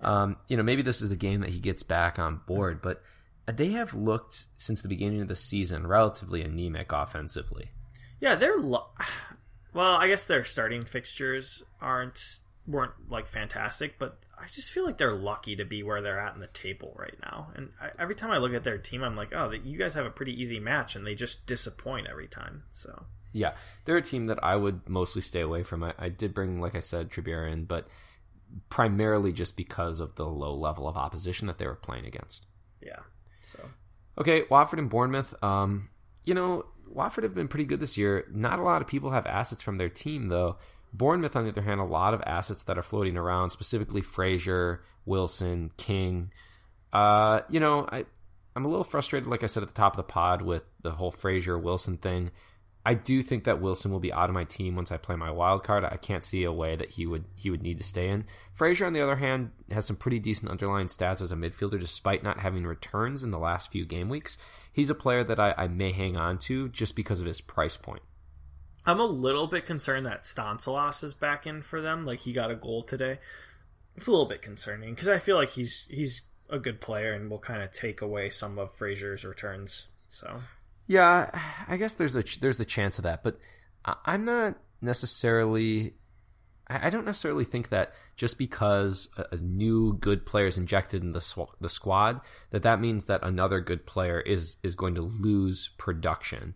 Um, you know, maybe this is the game that he gets back on board, but they have looked since the beginning of the season relatively anemic offensively. Yeah, they're lo- well. I guess their starting fixtures aren't weren't like fantastic, but I just feel like they're lucky to be where they're at in the table right now. And I, every time I look at their team, I'm like, oh, you guys have a pretty easy match, and they just disappoint every time. So yeah, they're a team that I would mostly stay away from. I, I did bring, like I said, Trippier in, but primarily just because of the low level of opposition that they were playing against. Yeah. So okay, Watford and Bournemouth. Um, you know, Watford have been pretty good this year. Not a lot of people have assets from their team, though. Bournemouth, on the other hand, a lot of assets that are floating around, specifically Frasier, Wilson, King. Uh, you know, I, I'm a little frustrated, like I said at the top of the pod, with the whole Frasier-Wilson thing. I do think that Wilson will be out of my team once I play my wild card. I can't see a way that he would he would need to stay in. Frasier, on the other hand, has some pretty decent underlying stats as a midfielder, despite not having returns in the last few game weeks. He's a player that I, I may hang on to just because of his price point. I'm a little bit concerned that Stanislas is back in for them. Like, he got a goal today. It's a little bit concerning because I feel like he's he's a good player and will kind of take away some of Frazier's returns. So yeah, I guess there's a there's the chance of that, but I'm not necessarily. I don't necessarily think that just because a new good player is injected in the sw- the squad that that means that another good player is is going to lose production.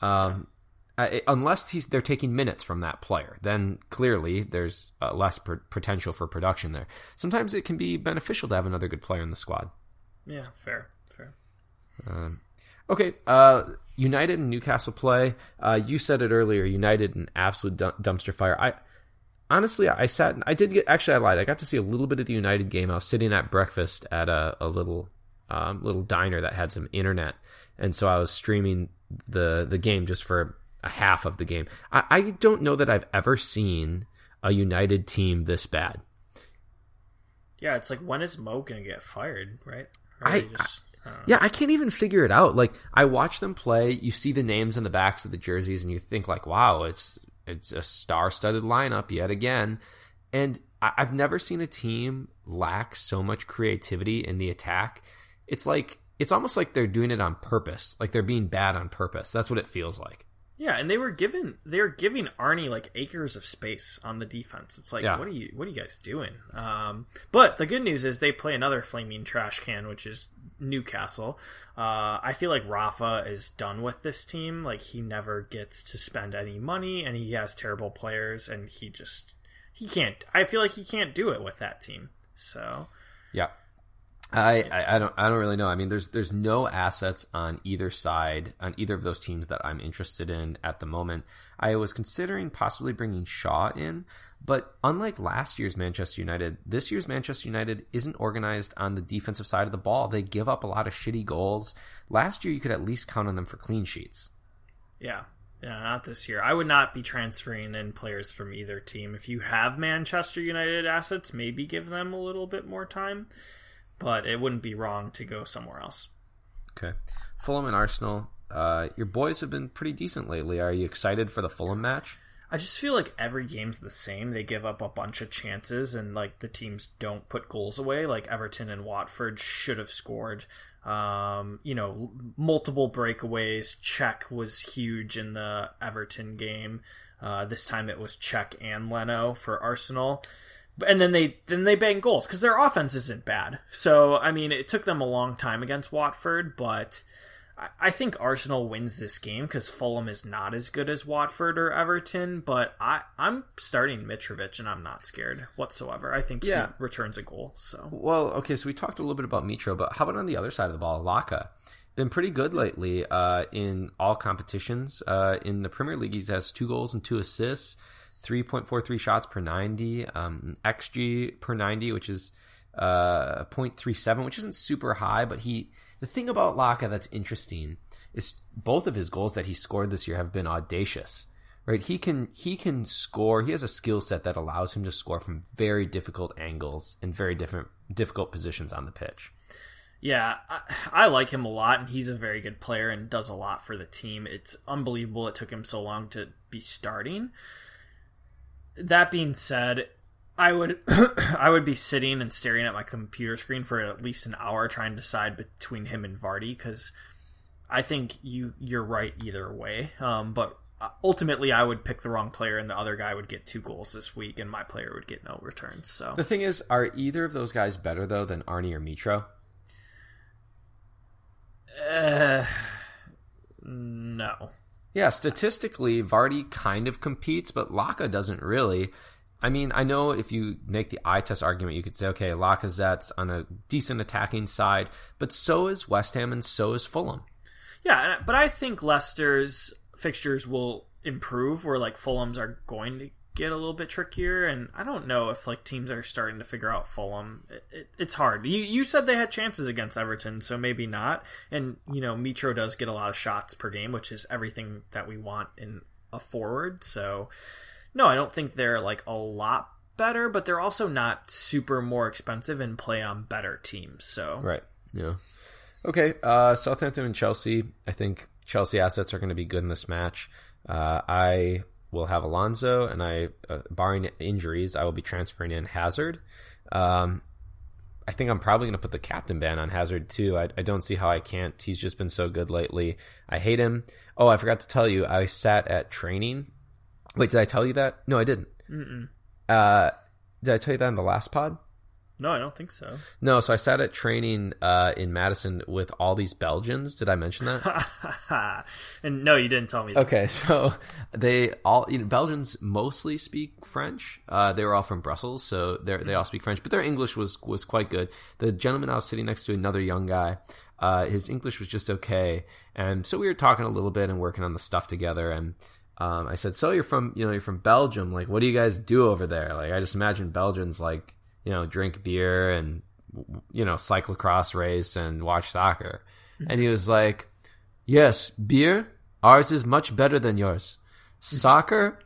Um, yeah. Uh, unless he's, they're taking minutes from that player, then clearly there's uh, less per- potential for production there. Sometimes it can be beneficial to have another good player in the squad. Yeah, fair, fair. Um, okay, uh, United and Newcastle play. Uh, you said it earlier. United, an absolute dump- dumpster fire. I honestly, I sat and I did get. Actually, I lied. I got to see a little bit of the United game. I was sitting at breakfast at a, a little um, little diner that had some internet, and so I was streaming the the game just for. Half of the game. I, I don't know that I've ever seen a United team this bad. Yeah, it's like, when is Mo gonna get fired, right? Or I, just, I, I yeah, I can't even figure it out. Like, I watch them play, you see the names on the backs of the jerseys, and you think like, wow, it's It's a star-studded lineup yet again. And I've never seen a team lack so much creativity in the attack. It's like, it's almost like they're doing it on purpose. Like they're being bad on purpose. That's what it feels like. Yeah, and they were given they were giving Arnie like acres of space on the defense. It's like, yeah. what are you what are you guys doing? Um, but the good news is they play another flaming trash can, which is Newcastle. Uh, I feel like Rafa is done with this team. Like he never gets to spend any money, and he has terrible players, and he just he can't. I feel like he can't do it with that team. So yeah. I, I, I don't I don't really know. I mean, there's there's no assets on either side, on either of those teams that I'm interested in at the moment. I was considering possibly bringing Shaw in, but unlike last year's Manchester United, this year's Manchester United isn't organized on the defensive side of the ball. They give up a lot of shitty goals. Last year, you could at least count on them for clean sheets. Yeah. Yeah, not this year. I would not be transferring in players from either team. If you have Manchester United assets, maybe give them a little bit more time. But it wouldn't be wrong to go somewhere else. Okay. Fulham and Arsenal. Uh, your boys have been pretty decent lately. Are you excited for the Fulham match? I just feel like every game's the same. They give up a bunch of chances, and like the teams don't put goals away. Like Everton and Watford should have scored. Um, you know, multiple breakaways. Czech was huge in the Everton game. Uh, this time it was Czech and Leno for Arsenal. And then they then they bang goals because their offense isn't bad. So, I mean, it took them a long time against Watford, but I, I think Arsenal wins this game because Fulham is not as good as Watford or Everton. But I, I'm starting Mitrovic, and I'm not scared whatsoever. I think yeah. he returns a goal. So Well, okay, so we talked a little bit about Mitro, but how about on the other side of the ball, Laka? Been pretty good lately uh, in all competitions. Uh, in the Premier League, he has two goals and two assists. three point four three shots per ninety, um, X G per ninety, which is uh, zero point three seven, which isn't super high. But he, the thing about Laka that's interesting is both of his goals that he scored this year have been audacious, right? He can he can score. He has a skill set that allows him to score from very difficult angles and very different difficult positions on the pitch. Yeah, I, I like him a lot, and he's a very good player and does a lot for the team. It's unbelievable it took him so long to be starting. That being said, I would I would be sitting and staring at my computer screen for at least an hour trying to decide between him and Vardy, because I think you, you're right either way. Um, but ultimately, I would pick the wrong player, and the other guy would get two goals this week, and my player would get no returns. So the thing is, are either of those guys better, though, than Arnie or Mitro? Uh, no. Yeah, statistically, Vardy kind of competes, but Laka doesn't really. I mean, I know if you make the eye test argument, you could say, okay, Lacazette's on a decent attacking side, but so is West Ham and so is Fulham. Yeah, but I think Leicester's fixtures will improve, where like Fulham's are going to get a little bit trickier, and I don't know if like teams are starting to figure out Fulham. It, it, it's hard. You you said they had chances against Everton, so maybe not. And you know, Mitro does get a lot of shots per game, which is everything that we want in a forward. So no, I don't think they're like a lot better, but they're also not super more expensive and play on better teams. So right, yeah, okay. Uh, Southampton and Chelsea. I think Chelsea assets are going to be good in this match. Uh, I. We'll have Alonso, and I, uh, barring injuries, I will be transferring in Hazard. Um, I think I'm probably going to put the captain ban on Hazard, too. I, I don't see how I can't. He's just been so good lately. I hate him. Oh, I forgot to tell you, I sat at training. Wait, did I tell you that? No, I didn't. Mm-mm. Uh, did I tell you that in the last pod? No, I don't think so. No, so I sat at training uh, in Madison with all these Belgians. Did I mention that? And no, you didn't tell me that. Okay, so they all, you know, Belgians mostly speak French. Uh, they were all from Brussels, so they they all speak French. But their English was, was quite good. The gentleman I was sitting next to, another young guy, uh, his English was just okay. And so we were talking a little bit and working on the stuff together. And um, I said, so you're from, you know, you're from Belgium. Like, what do you guys do over there? Like, I just imagine Belgians, like, you know, drink beer and, you know, cyclocross race and watch soccer. Mm-hmm. And he was like, yes, beer, ours is much better than yours. Soccer,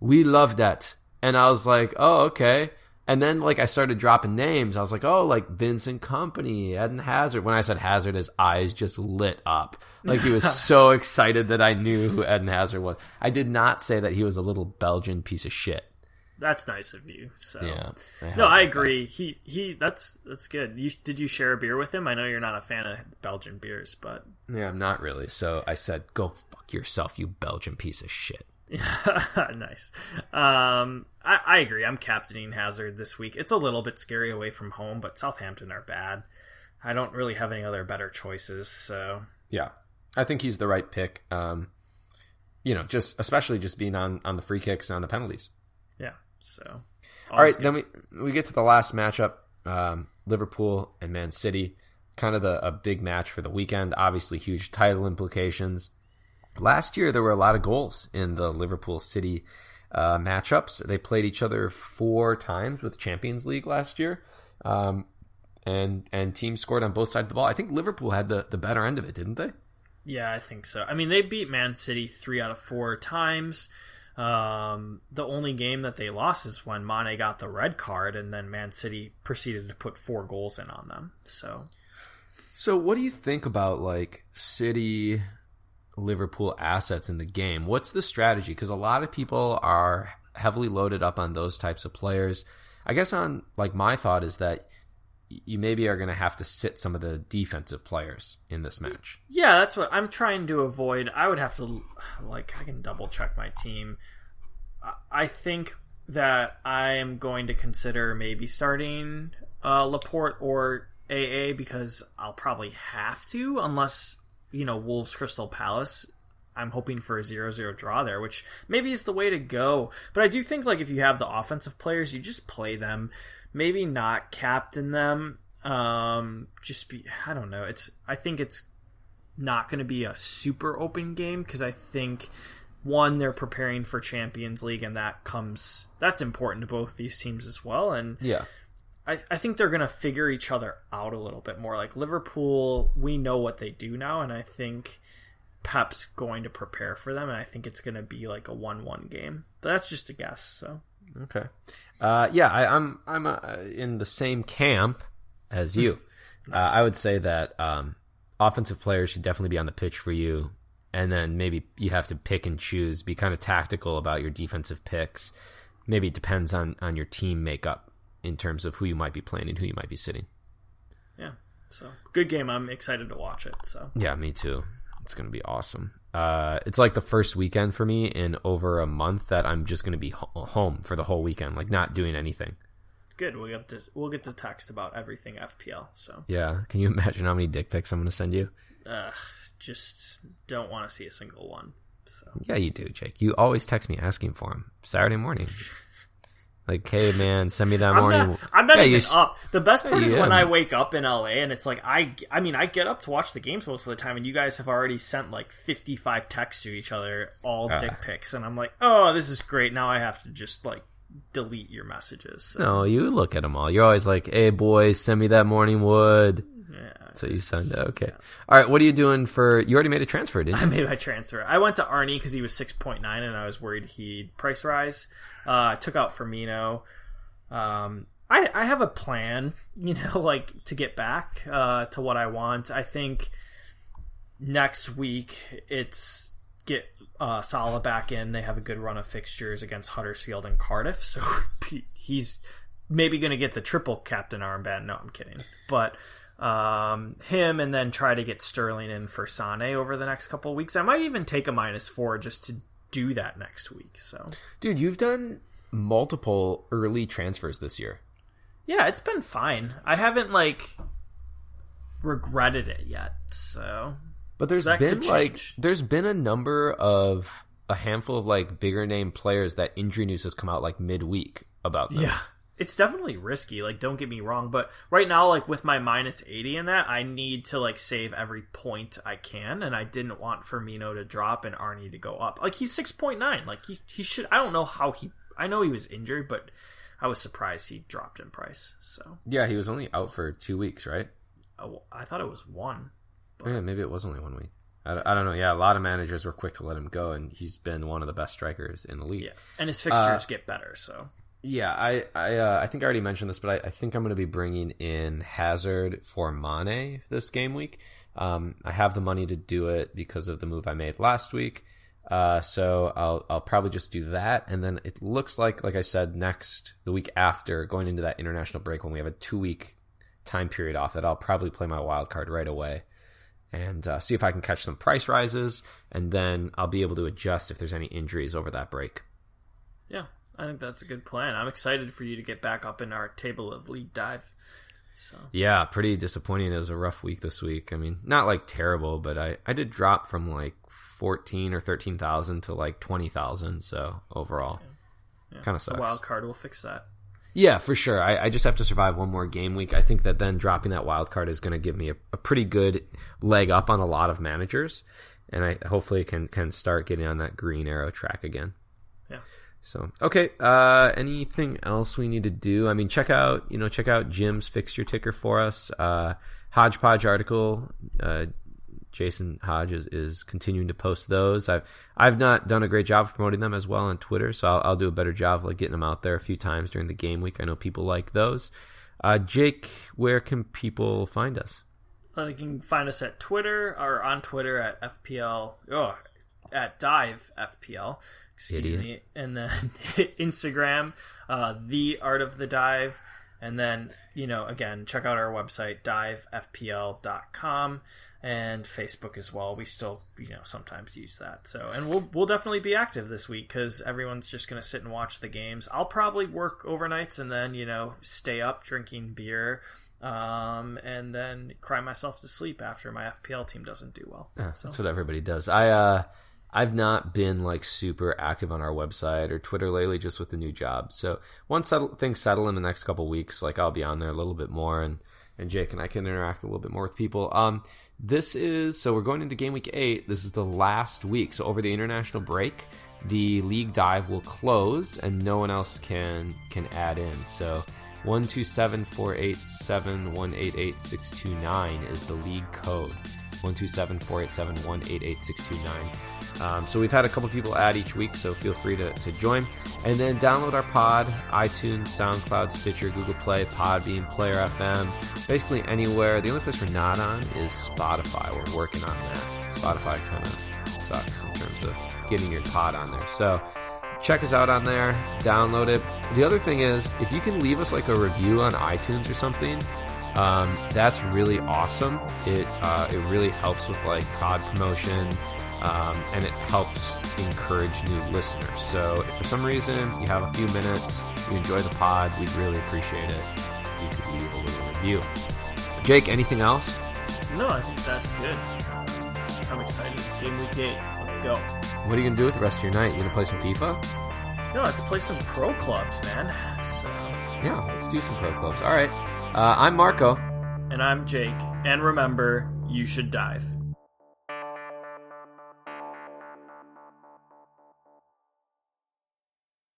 we love that. And I was like, oh, okay. And then, like, I started dropping names. I was like, oh, like, Vincent Kompany, Eden Hazard. When I said Hazard, his eyes just lit up. Like, he was so excited that I knew who Eden Hazard was. I did not say that he was a little Belgian piece of shit. That's nice of you. So yeah, I no, I agree. That. He he. That's that's good. You, did you share a beer with him? I know you're not a fan of Belgian beers, but yeah, I'm not really. So I said, go fuck yourself, you Belgian piece of shit. Nice. Um, I, I agree. I'm captaining Hazard this week. It's a little bit scary away from home, but Southampton are bad. I don't really have any other better choices. So yeah, I think he's the right pick. Um, you know, just especially just being on on the free kicks and on the penalties. Yeah. So, all right, good. Then we we get to the last matchup, um, Liverpool and Man City, kind of the, a big match for the weekend. Obviously, huge title implications. Last year, there were a lot of goals in the Liverpool City uh, matchups. They played each other four times with Champions League last year, um, and and teams scored on both sides of the ball. I think Liverpool had the, the better end of it, didn't they? Yeah, I think so. I mean, they beat Man City three out of four times. Um, the only game that they lost is when Mane got the red card, and then Man City proceeded to put four goals in on them. So, so what do you think about like City, Liverpool assets in the game? What's the strategy? Because a lot of people are heavily loaded up on those types of players. I guess on like my thought is that you maybe are going to have to sit some of the defensive players in this match. Yeah, that's what I'm trying to avoid. I would have to, like, I can double check my team. I think that I am going to consider maybe starting uh, Laporte or A A because I'll probably have to, unless, you know, Wolves Crystal Palace. I'm hoping for a zero zero draw there, which maybe is the way to go. But I do think, like, if you have the offensive players, you just play them. Maybe not captain them. Um, just be, I don't know. It's, I think it's not going to be a super open game because I think, one, they're preparing for Champions League, and that comes, that's important to both these teams as well. And yeah, I, I think they're going to figure each other out a little bit more. Like Liverpool, we know what they do now, and I think Pep's going to prepare for them, and I think it's going to be like a one one game. But that's just a guess. So. Okay, uh, yeah, I, I'm I'm uh, in the same camp as you. Nice. Uh, I would say that um, offensive players should definitely be on the pitch for you, and then maybe you have to pick and choose. Be kind of tactical about your defensive picks. Maybe it depends on, on your team makeup in terms of who you might be playing and who you might be sitting. Yeah, so good game. I'm excited to watch it. So yeah, me too. It's going to be awesome. Uh, it's like the first weekend for me in over a month that I'm just going to be ho- home for the whole weekend, like not doing anything. Good. We'll get to, we'll get to text about everything F P L. So yeah. Can you imagine how many dick pics I'm going to send you? Uh, just don't want to see a single one. So yeah, you do, Jake. You always text me asking for them Saturday morning. Like, hey, man, send me that I'm morning. Not, I'm not yeah, even up. The best part yeah, is when man. I wake up in L A and it's like, I I mean, I get up to watch the games most of the time, and you guys have already sent like fifty-five texts to each other, all uh, dick pics. And I'm like, oh, this is great. Now I have to just like delete your messages. So. No, you look at them all. You're always like, hey, boy, send me that morning wood. Yeah, so you signed up. Okay. Yeah. All right. What are you doing for? You already made a transfer, didn't you? I made my transfer. I went to Arnie because he was six point nine, and I was worried he'd price rise. I uh, took out Firmino. Um, I, I have a plan, you know, like to get back uh, to what I want. I think next week it's get uh, Salah back in. They have a good run of fixtures against Huddersfield and Cardiff, so he's maybe going to get the triple captain armband. No, I'm kidding. But. Um, him and then try to get Sterling in for Sané over the next couple of weeks. I might even take a minus four just to do that next week. So, dude, you've done multiple early transfers this year. Yeah, it's been fine. I haven't like regretted it yet. So, but there's been like there's been a number of a handful of like bigger name players that injury news has come out like midweek about them. Yeah. It's definitely risky, like, don't get me wrong, but right now, like, with my minus eighty in that, I need to, like, save every point I can, and I didn't want Firmino to drop and Arnie to go up. Like, he's six point nine. Like, he, he should... I don't know how he... I know he was injured, but I was surprised he dropped in price, so... Yeah, he was only out for two weeks, right? Oh, I thought it was one. But... Yeah, maybe it was only one week. I don't know. Yeah, a lot of managers were quick to let him go, and he's been one of the best strikers in the league. Yeah, and his fixtures uh, get better, so... Yeah, I I, uh, I think I already mentioned this, but I, I think I'm going to be bringing in Hazard for Mane this game week. Um, I have the money to do it because of the move I made last week, uh, so I'll I'll probably just do that. And then it looks like, like I said, next the week after, going into that international break when we have a two week time period off, that I'll probably play my wild card right away and uh, see if I can catch some price rises, and then I'll be able to adjust if there's any injuries over that break. Yeah. I think that's a good plan. I'm excited for you to get back up in our table of league dive. So yeah, pretty disappointing. It was a rough week this week. I mean, not like terrible, but I, I did drop from like fourteen or thirteen thousand to like twenty thousand. So overall, yeah. Yeah. Kind of sucks. The wild card will fix that. Yeah, for sure. I, I just have to survive one more game week. I think that then dropping that wild card is going to give me a, a pretty good leg up on a lot of managers, and I hopefully can can start getting on that green arrow track again. Yeah. So, okay, uh, anything else we need to do? I mean, check out, you know, check out Jim's fixture ticker for us. Uh, Hodgepodge article, uh, Jason Hodge is, is continuing to post those. I've, I've not done a great job of promoting them as well on Twitter, so I'll, I'll do a better job of like, getting them out there a few times during the game week. I know people like those. Uh, Jake, where can people find us? Well, they can find us at Twitter or on Twitter at F P L, oh, at Dive F P L. Excuse Idiot. me. And then Instagram, uh, the Art of the Dive. And then, you know, again, check out our website, dive f p l dot com, and Facebook as well. We still, you know, sometimes use that. So, and we'll we'll definitely be active this week because everyone's just going to sit and watch the games. I'll probably work overnights and then, you know, stay up drinking beer. Um and then cry myself to sleep after my F P L team doesn't do well. Yeah, so. That's what everybody does. I uh I've not been like super active on our website or Twitter lately, just with the new job. So once things settle in the next couple of weeks, like I'll be on there a little bit more, and, and Jake and I can interact a little bit more with people. Um, this is so we're going into game week eight. This is the last week. So over the international break, the league dive will close, and no one else can can add in. So one two seven four eight seven one eight eight six two nine is the league code. one two seven, four eight seven, one eight eight, six two nine. Um, so we've had a couple people add each week, so feel free to, to join. And then download our pod, iTunes, SoundCloud, Stitcher, Google Play, Podbean, Player F M, basically anywhere. The only place we're not on is Spotify. We're working on that. Spotify kind of sucks in terms of getting your pod on there. So check us out on there. Download it. The other thing is, if you can leave us like a review on iTunes or something, Um, that's really awesome. It uh, it really helps with like pod promotion, um, and it helps encourage new listeners. So if for some reason you have a few minutes, you enjoy the pod, we'd really appreciate it. You could leave a little review. Jake, anything else? No, I think that's good. I'm excited. Game week eight. Let's go. What are you gonna do with the rest of your night? You gonna play some FIFA? No, let's play some pro clubs, man. So yeah, let's do some pro clubs. All right. Uh, I'm Marco. And I'm Jake. And remember, you should dive.